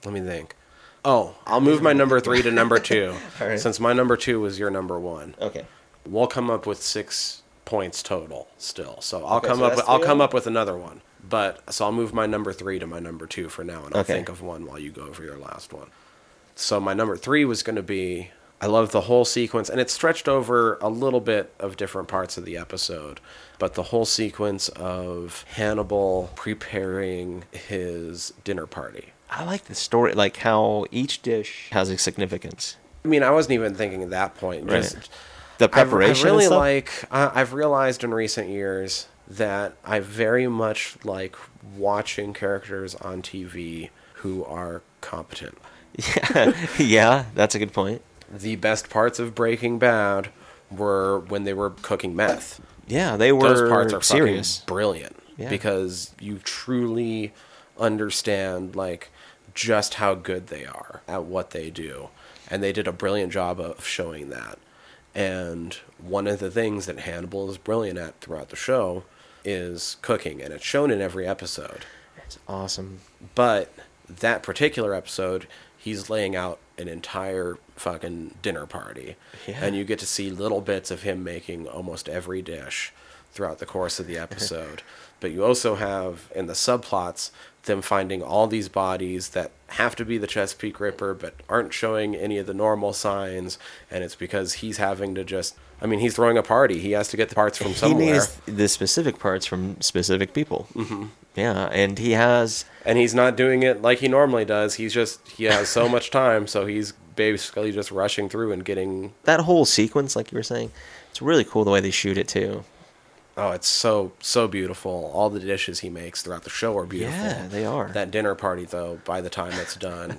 Let me think. Oh, I'll move my number 3 to number 2. All right. Since my number 2 was your number 1. Okay. We'll come up with 6 points total still. So I'll come up with another one. But so I'll move my number 3 to my number 2 for now, and I'll think of one while you go over your last one. So my number 3 was going to be, I love the whole sequence, and it stretched over a little bit of different parts of the episode, but the whole sequence of Hannibal preparing his dinner party. I like the story, like how each dish has a significance. I mean, I wasn't even thinking at that point. Right. Just, the preparation. I really like. I've realized in recent years that I very much like watching characters on TV who are competent. Yeah, that's a good point. The best parts of Breaking Bad were when they were cooking meth. Yeah, they were. Those parts are serious. Fucking brilliant. Yeah. Because you truly understand like just how good they are at what they do. And they did a brilliant job of showing that. And one of the things that Hannibal is brilliant at throughout the show is cooking, and it's shown in every episode. It's awesome. But that particular episode, he's laying out an entire fucking dinner party. Yeah. And you get to see little bits of him making almost every dish throughout the course of the episode. But you also have, in the subplots, them finding all these bodies that have to be the Chesapeake Ripper but aren't showing any of the normal signs, and it's because he's having to just... I mean, he's throwing a party. He has to get the parts from somewhere. He needs the specific parts from specific people. Mm-hmm. Yeah, and he has... And he's not doing it like he normally does. He has so much time, so he's basically just rushing through and getting... That whole sequence, like you were saying, it's really cool the way they shoot it, too. Oh, it's so, so beautiful. All the dishes he makes throughout the show are beautiful. Yeah, they are. That dinner party, though, by the time it's done,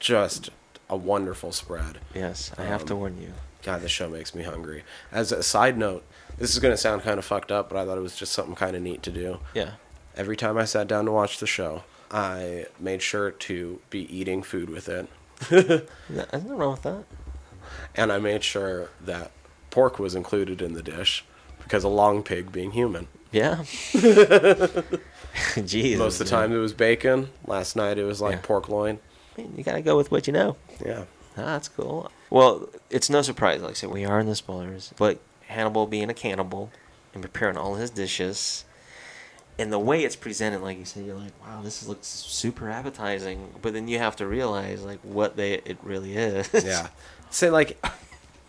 just a wonderful spread. Yes, I have to warn you. God, this show makes me hungry. As a side note, this is going to sound kind of fucked up, but I thought it was just something kind of neat to do. Yeah. Every time I sat down to watch the show, I made sure to be eating food with it. There's nothing wrong with that. And I made sure that pork was included in the dish. Because a long pig being human. Yeah. Jesus. Most of the time it was bacon. Last night it was like pork loin. I mean, you got to go with what you know. Yeah. Oh, that's cool. Well, it's no surprise. Like I said, we are in the spoilers. But Hannibal being a cannibal and preparing all his dishes. And the way it's presented, like you said, you're like, wow, this looks super appetizing. But then you have to realize like what it really is. Yeah. Say like...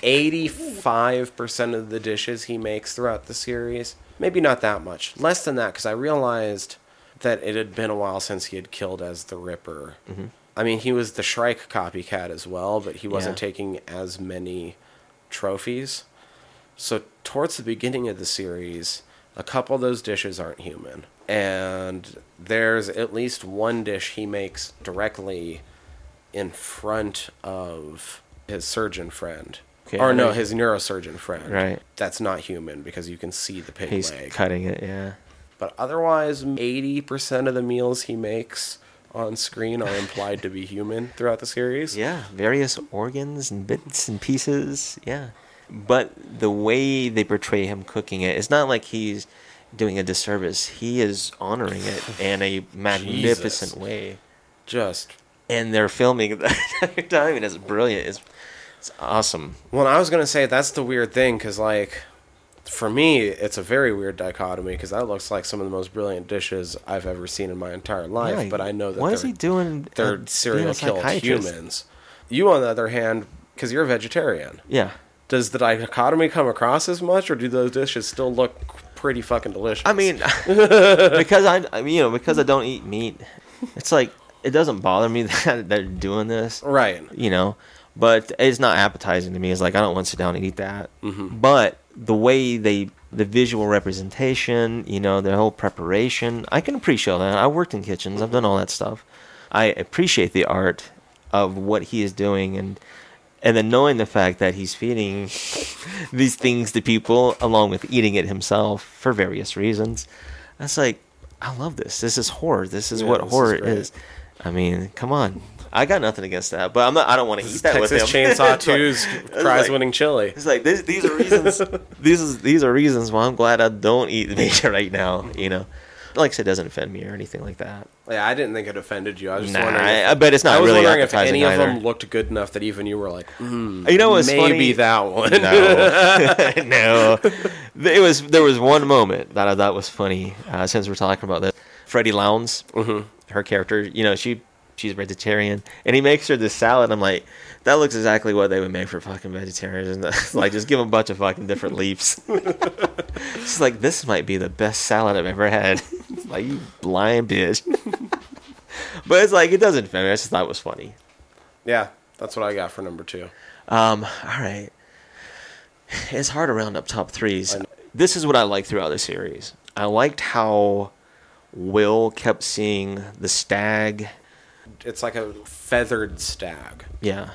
85% of the dishes he makes throughout the series, maybe not that much, less than that, because I realized that it had been a while since he had killed as the Ripper. Mm-hmm. I mean, he was the Shrike copycat as well, but he wasn't taking as many trophies. So towards the beginning of the series, a couple of those dishes aren't human. And there's at least one dish he makes directly in front of his surgeon friend. Okay, or no, his neurosurgeon friend. Right. That's not human because you can see the pig leg. He's cutting it, yeah. But otherwise, 80% of the meals he makes on screen are implied to be human throughout the series. Yeah, various organs and bits and pieces, yeah. But the way they portray him cooking it, it's not like he's doing a disservice. He is honoring it in a magnificent way. Just. And they're filming the entire time, and it's brilliant. It's awesome. Well, I was going to say, that's the weird thing, because, like, for me, it's a very weird dichotomy, because that looks like some of the most brilliant dishes I've ever seen in my entire life, but I know that they're serial killed humans. You, on the other hand, because you're a vegetarian. Yeah. Does the dichotomy come across as much, or do those dishes still look pretty fucking delicious? I mean, because I don't eat meat, it's like, it doesn't bother me that they're doing this. Right. You know, but it's not appetizing to me. It's like, I don't want to sit down and eat that. Mm-hmm. But the way the visual representation, you know, the whole preparation, I can appreciate that. I worked in kitchens. I've done all that stuff. I appreciate the art of what he is doing, and then knowing the fact that he's feeding these things to people along with eating it himself for various reasons. That's like, I love this. This is horror. This is what horror is. I mean, come on. I got nothing against that, but I don't want to eat that with him. Texas Chainsaw 2's prize-winning chili. It's like, these are reasons. These are reasons why I'm glad I don't eat meat right now. You know, like I said, it doesn't offend me or anything like that. Yeah, I didn't think it offended you. I was just wondering. But it's not really appetizing. I was wondering if any of them looked good enough that even you were like, you know what's maybe funny? That one. No, no. There was one moment that I thought was funny. Since we're talking about this, Freddie Lowndes, her character, you know, she's vegetarian, and he makes her this salad. I'm like, that looks exactly what they would make for fucking vegetarians. Like, just give them a bunch of fucking different leaves. She's like, this might be the best salad I've ever had. Like, you lying bitch. But it's like, it doesn't offend me. I just thought it was funny. Yeah, that's what I got for number 2. All right. It's hard to round up top 3s. This is what I liked throughout the series. I liked how Will kept seeing the stag. It's like a feathered stag. Yeah.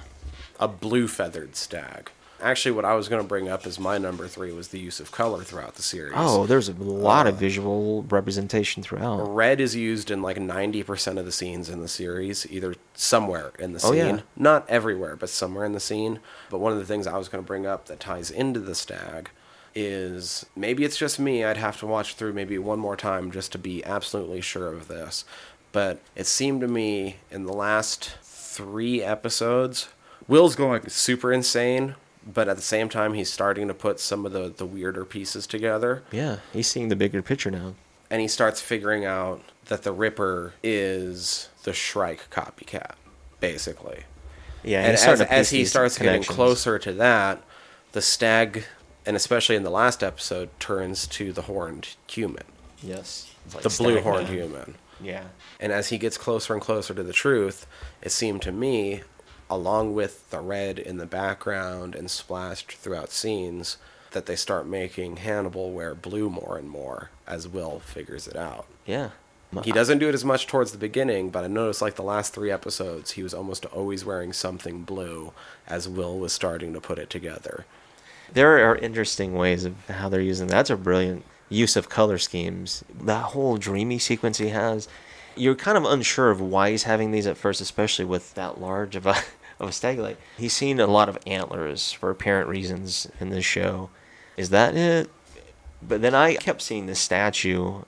A blue feathered stag. Actually, what I was going to bring up as my number 3 was the use of color throughout the series. Oh, there's a lot of visual representation throughout. Red is used in like 90% of the scenes in the series, either somewhere in the scene. Yeah. Not everywhere, but somewhere in the scene. But one of the things I was going to bring up that ties into the stag is, maybe it's just me, I'd have to watch through maybe one more time just to be absolutely sure of this. But it seemed to me in the last 3 episodes, Will's going super insane, but at the same time, he's starting to put some of the weirder pieces together. Yeah, he's seeing the bigger picture now. And he starts figuring out that the Ripper is the Shrike copycat, basically. Yeah, and as he starts getting closer to that, the stag, and especially in the last episode, turns to the horned human. Yes. Like the blue horned human. Yeah. And as he gets closer and closer to the truth, it seemed to me, along with the red in the background and splashed throughout scenes, that they start making Hannibal wear blue more and more as Will figures it out. Yeah. He doesn't do it as much towards the beginning, but I noticed like the last 3 episodes, he was almost always wearing something blue as Will was starting to put it together. There are interesting ways of how they're using that. That's a brilliant use of color schemes. That whole dreamy sequence he has, you're kind of unsure of why he's having these at first, especially with that large of a stag. Like, he's seen a lot of antlers for apparent reasons in this show. Is that it? But then I kept seeing the statue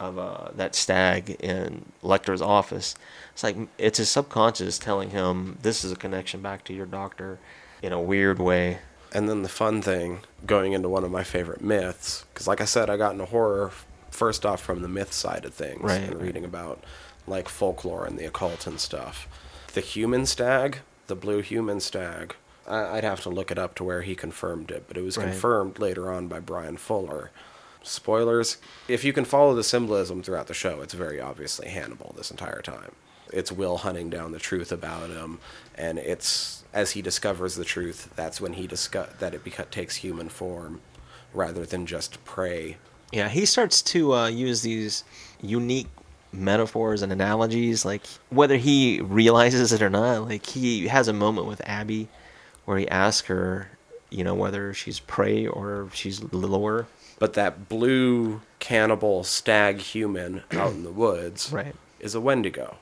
of that stag in Lecter's office. It's like, it's his subconscious telling him this is a connection back to your doctor in a weird way. And then the fun thing, going into one of my favorite myths, because like I said, I got into horror first off from the myth side of things, and reading about like folklore and the occult and stuff. The human stag, the blue human stag, I'd have to look it up to where he confirmed it, but it was confirmed later on by Brian Fuller. Spoilers, if you can follow the symbolism throughout the show, it's very obviously Hannibal this entire time. It's Will hunting down the truth about him, and it's as he discovers the truth, that's when he that it takes human form rather than just prey. Yeah, he starts to use these unique metaphors and analogies, like whether he realizes it or not. Like he has a moment with Abby where he asks her, you know, whether she's prey or she's lure. But that blue cannibal stag human out in the woods right. is a Wendigo.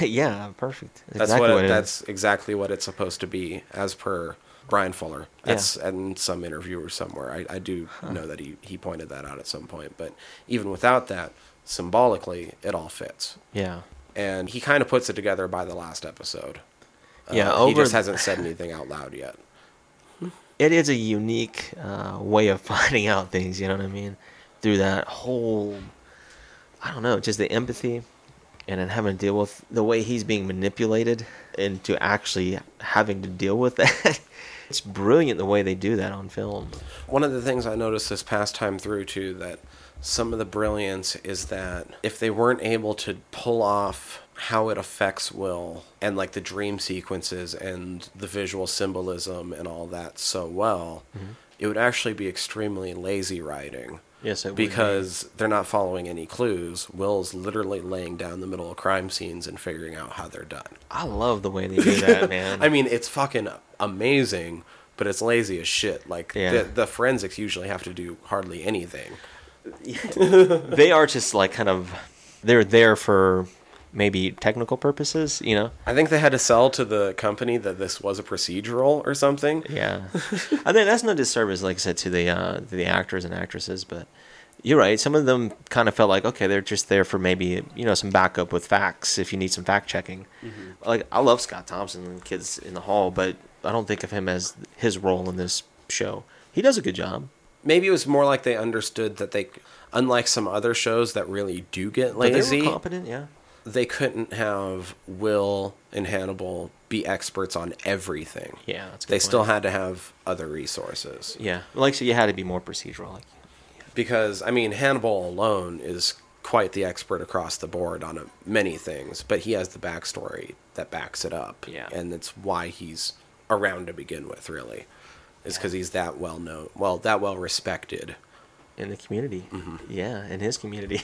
Yeah, perfect. That's exactly what it's supposed to be, as per Brian Fuller. That's in some interview or somewhere. I do know that he pointed that out at some point, but even without that, symbolically, it all fits. Yeah. And he kind of puts it together by the last episode. Yeah, he just hasn't said anything out loud yet. It is a unique way of finding out things, you know what I mean? Through that whole, I don't know, just the empathy, and then having to deal with the way he's being manipulated into actually having to deal with that. It's brilliant the way they do that on film. One of the things I noticed this past time through, too, that some of the brilliance is that if they weren't able to pull off how it affects Will and like the dream sequences and the visual symbolism and all that so well, mm-hmm. it would actually be extremely lazy writing. Yes, it would. Because they're not following any clues. Will's literally laying down the middle of crime scenes and figuring out how they're done. I love the way they do that, man. I mean, it's fucking amazing, but it's lazy as shit. Like the forensics usually have to do hardly anything. They are just like kind of, they're there for maybe technical purposes, you know? I think they had to sell to the company that this was a procedural or something. Yeah. I think that's no disservice, like I said, to the actors and actresses, but you're right. Some of them kind of felt like, okay, they're just there for maybe, you know, some backup with facts if you need some fact checking. Mm-hmm. Like, I love Scott Thompson and Kids in the Hall, but I don't think of him as his role in this show. He does a good job. Maybe it was more like they understood that they, unlike some other shows that really do get lazy. But they were competent, yeah. They couldn't have Will and Hannibal be experts on everything. Yeah, that's a good point. They still had to have other resources. Yeah, like so you had to be more procedural. Like, yeah. Because, I mean, Hannibal alone is quite the expert across the board on many things, but he has the backstory that backs it up. Yeah. And that's why he's around to begin with, really, is because he's that well-known, that well-respected. In the community. Mm-hmm. Yeah, in his community.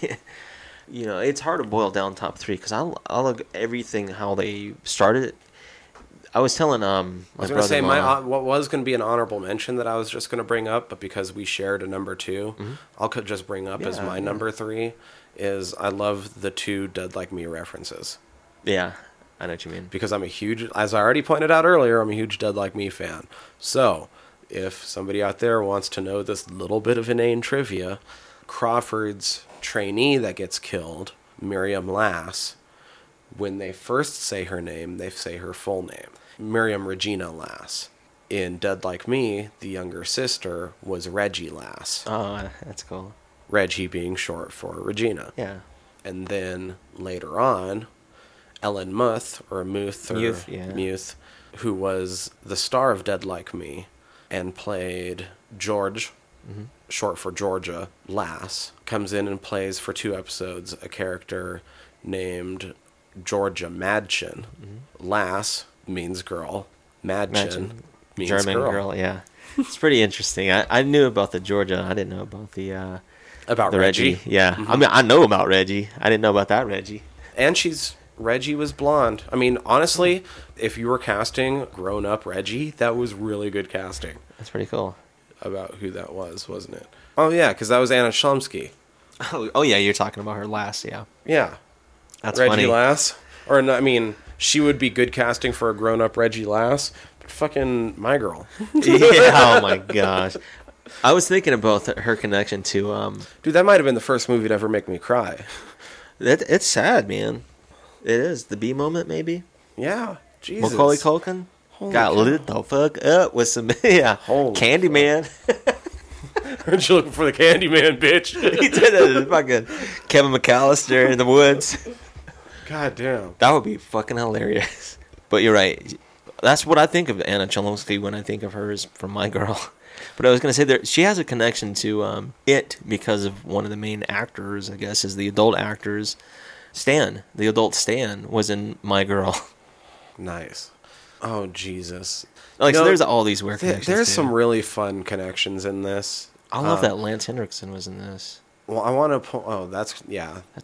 You know, it's hard to boil down top three because I look everything how they started it. I was telling my brother. I was going to say what was going to be an honorable mention that I was just going to bring up, but because we shared a number two, mm-hmm. I'll just bring up as my number three is I love the two Dead Like Me references. Yeah, I know what you mean. Because I'm a huge, as I already pointed out earlier, I'm a huge Dead Like Me fan. So if somebody out there wants to know this little bit of inane trivia, Crawford's trainee that gets killed, Miriam Lass, when they first say her name, they say her full name, Miriam Regina Lass. In Dead Like Me, the younger sister was Reggie Lass. Oh, that's cool. Reggie being short for Regina. Yeah. And then later on, Ellen Muth, Muth, who was the star of Dead Like Me and played George, mm-hmm. short for Georgia, Lass, comes in and plays for two episodes a character named Georgia Madchen. Mm-hmm. Lass means girl. Madchen means German girl, yeah. It's pretty interesting. I knew about the Georgia. I didn't know about the Reggie. Yeah, mm-hmm. I mean, I know about Reggie. I didn't know about that Reggie. And Reggie was blonde. I mean, honestly, if you were casting grown-up Reggie, that was really good casting. That's pretty cool. About who that was, wasn't it? Oh, yeah, because that was Anna Chlumsky. Oh, yeah, you're talking about her Lass, yeah. Yeah. That's Reggie funny. Reggie Lass. Or, I mean, she would be good casting for a grown-up Reggie Lass, but fucking my girl. Yeah, oh, my gosh. I was thinking about her connection to... Dude, that might have been the first movie to ever make me cry. It's sad, man. It is. The B moment, maybe? Yeah, Jesus. Macaulay Culkin? Lit the fuck up with some Candyman. Aren't you looking for the Candyman, bitch? He did that to fucking Kevin McAllister in the woods. God damn. That would be fucking hilarious. But you're right. That's what I think of Anna Chlumsky when I think of her is from My Girl. But I was going to say she has a connection to it because of one of the main actors, I guess, is the adult actors Stan, the adult Stan, was in My Girl. Nice. Oh, Jesus. Like, so there's all these weird connections. There's too. Some really fun connections in this. I love that Lance Henriksen was in this. Well, I want to that's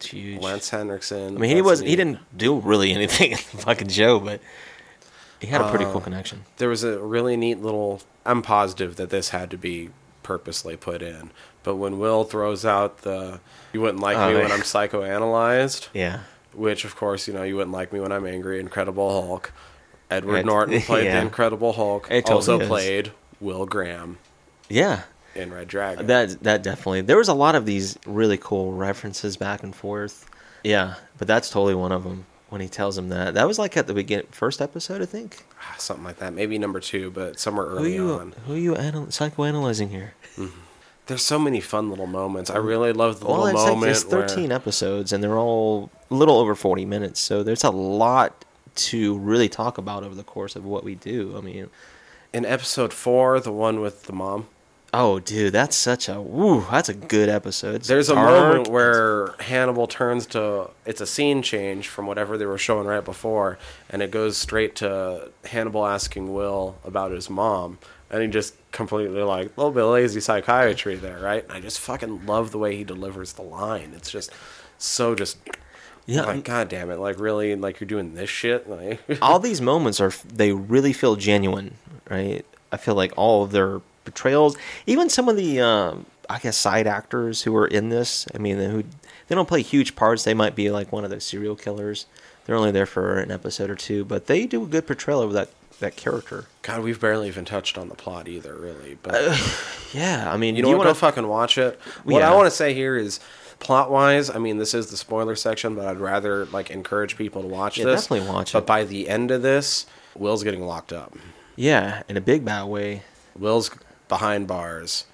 huge. Lance Henriksen. I mean, he didn't do really anything in the fucking show, but he had a pretty cool connection. There was a really neat little... I'm positive that this had to be purposely put in, but when Will throws out the "you wouldn't like me when I'm psychoanalyzed," yeah, which of course, you know, you wouldn't like me when I'm angry, Incredible Hulk. Edward Norton played the Incredible Hulk. Totally also played Will Graham. Yeah. In Red Dragon. That definitely. There was a lot of these really cool references back and forth. Yeah, but that's totally one of them when he tells him that. That was like at the first episode, I think. Something like that. Maybe number 2, but somewhere early on. Who are you psychoanalyzing here? Mm-hmm. There's so many fun little moments. I really love the little moment. There's 13 episodes, and they're all a little over 40 minutes, so there's a lot to really talk about over the course of what we do. I mean, in episode 4, the one with the mom. Oh, dude, that's that's a good episode. There's a moment where Hannibal turns to, it's a scene change from whatever they were showing right before, and it goes straight to Hannibal asking Will about his mom, and he just completely, like, a little bit of lazy psychiatry there, right? And I just fucking love the way he delivers the line. It's just so just... Yeah, like, God damn it, like, really, like, you're doing this shit? Like, all these moments they really feel genuine, right? I feel like all of their portrayals, even some of the, I guess, side actors who are in this, I mean, they don't play huge parts. They might be like one of those serial killers. They're only there for an episode or two, but they do a good portrayal of that character. God, we've barely even touched on the plot either, really. But yeah, I mean, you want to fucking watch it. What I want to say here is, plot-wise, I mean, this is the spoiler section, but I'd rather, like, encourage people to watch this. Yeah, definitely watch it. But by the end of this, Will's getting locked up. Yeah, in a big bad way. Will's behind bars.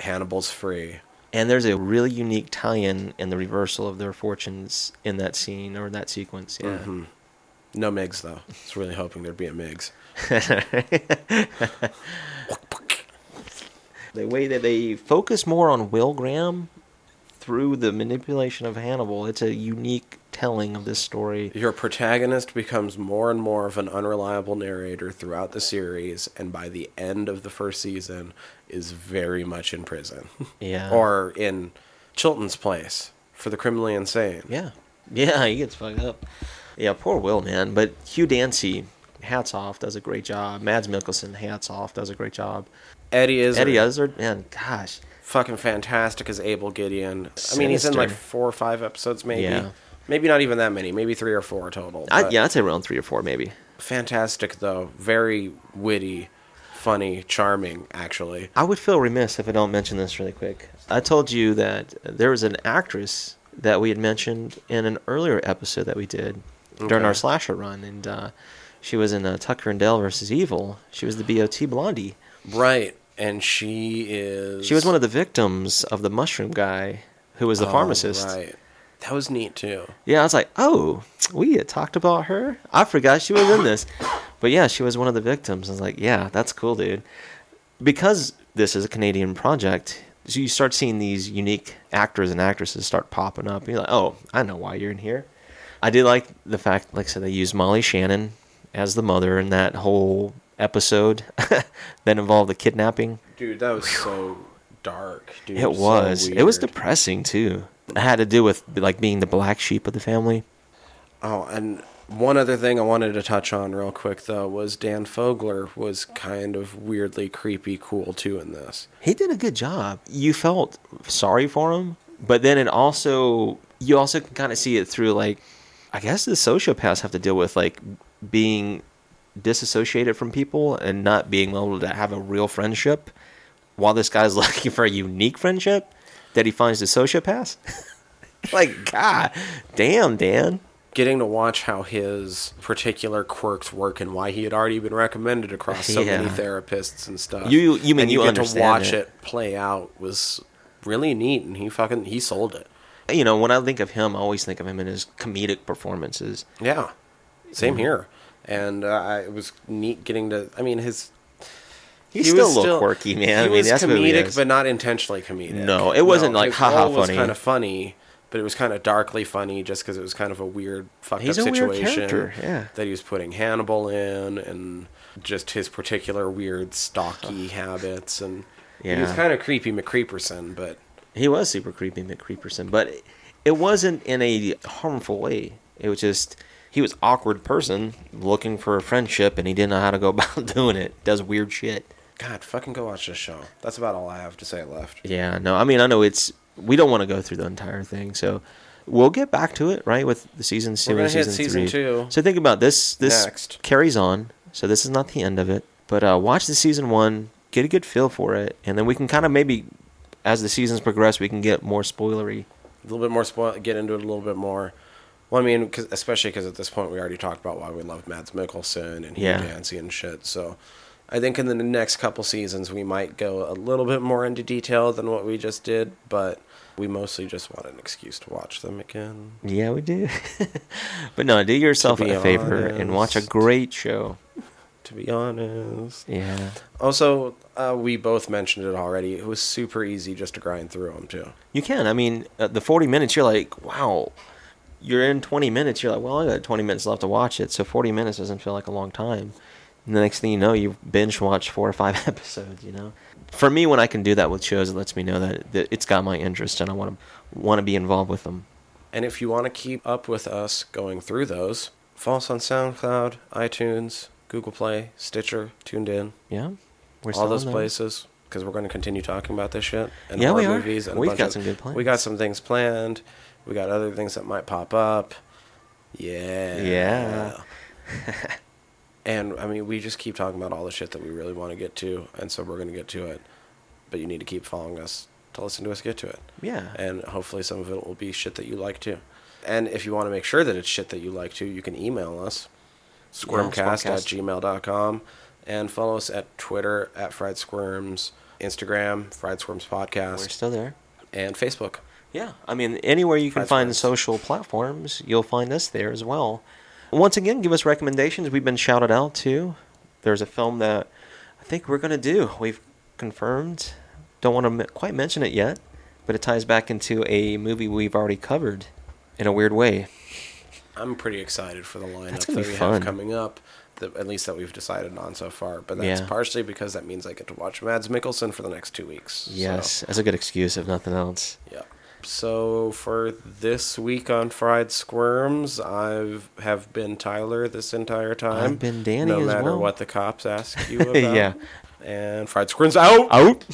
Hannibal's free. And there's a really unique tie-in and the reversal of their fortunes in that scene, or in that sequence, yeah. Mm-hmm. No Migs, though. I was really hoping there'd be a Migs. The way that they focus more on Will Graham... through the manipulation of Hannibal, it's a unique telling of this story. Your protagonist becomes more and more of an unreliable narrator throughout the series, and by the end of the first season is very much in prison. Yeah. Or in Chilton's place for the criminally insane. Yeah. Yeah, he gets fucked up. Yeah, poor Will, man. But Hugh Dancy, hats off, does a great job. Mads Mikkelsen, hats off, does a great job. Eddie Izzard, man, gosh. Fucking fantastic as Abel Gideon. Sinister. I mean, he's in like 4 or 5 episodes, maybe. Yeah. Maybe not even that many. Maybe 3 or 4 total. I'd say around 3 or 4, maybe. Fantastic, though. Very witty, funny, charming, actually. I would feel remiss if I don't mention this really quick. I told you that there was an actress that we had mentioned in an earlier episode that we did during our slasher run, and she was in Tucker and Dale versus Evil. She was the B.O.T. Blondie. Right. And she was one of the victims of the mushroom guy who was the pharmacist. Right. That was neat, too. Yeah, I was like, oh, we had talked about her? I forgot she was in this. But yeah, she was one of the victims. I was like, yeah, that's cool, dude. Because this is a Canadian project, so you start seeing these unique actors and actresses start popping up. And you're like, oh, I know why you're in here. I did like the fact, like I said, they used Molly Shannon as the mother in that whole... episode that involved the kidnapping. Dude, that was so dark, dude. It was. So it was depressing, too. It had to do with, like, being the black sheep of the family. Oh, and one other thing I wanted to touch on real quick, though, was Dan Fogler was kind of weirdly creepy cool, too, in this. He did a good job. You felt sorry for him, but then you also can kind of see it through, like, I guess the sociopaths have to deal with, like, being... disassociated from people and not being able to have a real friendship, while this guy's looking for a unique friendship that he finds the sociopath. Like, God damn, Dan. Getting to watch how his particular quirks work and why he had already been recommended across so many therapists and stuff. You mean, and you get to watch it play out was really neat, and he sold it. You know, when I think of him, I always think of him in his comedic performances. Yeah, same here. And it was neat getting to... I mean, his... He still looked quirky, man. He was comedic, but not intentionally comedic. No, it wasn't like, ha-ha funny. It was kind of funny, but it was kind of darkly funny just because it was kind of a weird, fucked up situation that he was putting Hannibal in, and just his particular weird stalky habits. And he was kind of creepy McCreeperson, but... He was super creepy McCreeperson, but it wasn't in a harmful way. It was just... He was an awkward person looking for a friendship, and he didn't know how to go about doing it. Does weird shit. God, fucking go watch this show. That's about all I have to say left. Yeah, no, I mean, I know it's... We don't want to go through the entire thing, so we'll get back to it, right, with the season 2 and season 3. We're going to hit season 2. So think about this. This next carries on, so this is not the end of it. But watch the season 1, get a good feel for it, and then we can kind of maybe, as the seasons progress, we can get more spoilery. A little bit more get into it a little bit more. Well, I mean, cause, especially because at this point we already talked about why we loved Mads Mikkelsen and Hugh Dancy and shit. So I think in the next couple seasons we might go a little bit more into detail than what we just did, but we mostly just want an excuse to watch them again. Yeah, we do. But no, do yourself a favor and watch a great show. To be honest. Yeah. Also, we both mentioned it already. It was super easy just to grind through them, too. You can. I mean, the 40 minutes, you're like, wow. You're in 20 minutes. You're like, well, I got 20 minutes left to watch it. So 40 minutes doesn't feel like a long time. And the next thing you know, you've binge watched 4 or 5 episodes, you know? For me, when I can do that with shows, it lets me know that it's got my interest and I want to be involved with them. And if you want to keep up with us going through those, follow us on SoundCloud, iTunes, Google Play, Stitcher, Tuned In. Yeah. We're all those places, because we're going to continue talking about this shit. And yeah, we are. Movies and We've got some good plans. We got some things planned. We got other things that might pop up. Yeah. Yeah. And, I mean, we just keep talking about all the shit that we really want to get to, and so we're going to get to it. But you need to keep following us to listen to us get to it. Yeah. And hopefully some of it will be shit that you like, too. And if you want to make sure that it's shit that you like, too, you can email us. Squirmcast@gmail.com, and follow us at Twitter @FriedSquirms, Instagram FriedSquirmsPodcast. We're still there. And Facebook. Yeah. I mean, anywhere you can find social platforms, you'll find us there as well. Once again, give us recommendations. We've been shouted out to. There's a film that I think we're going to do. We've confirmed. Don't want to quite mention it yet, but it ties back into a movie we've already covered in a weird way. I'm pretty excited for the lineup that we have coming up, at least that we've decided on so far. But that's partially because that means I get to watch Mads Mikkelsen for the next 2 weeks. Yes, so that's a good excuse if nothing else. Yeah. So for this week on Fried Squirms, I have been Tyler this entire time. I've been Danny as well. No matter what the cops ask you about. Yeah. And Fried Squirms out! Out!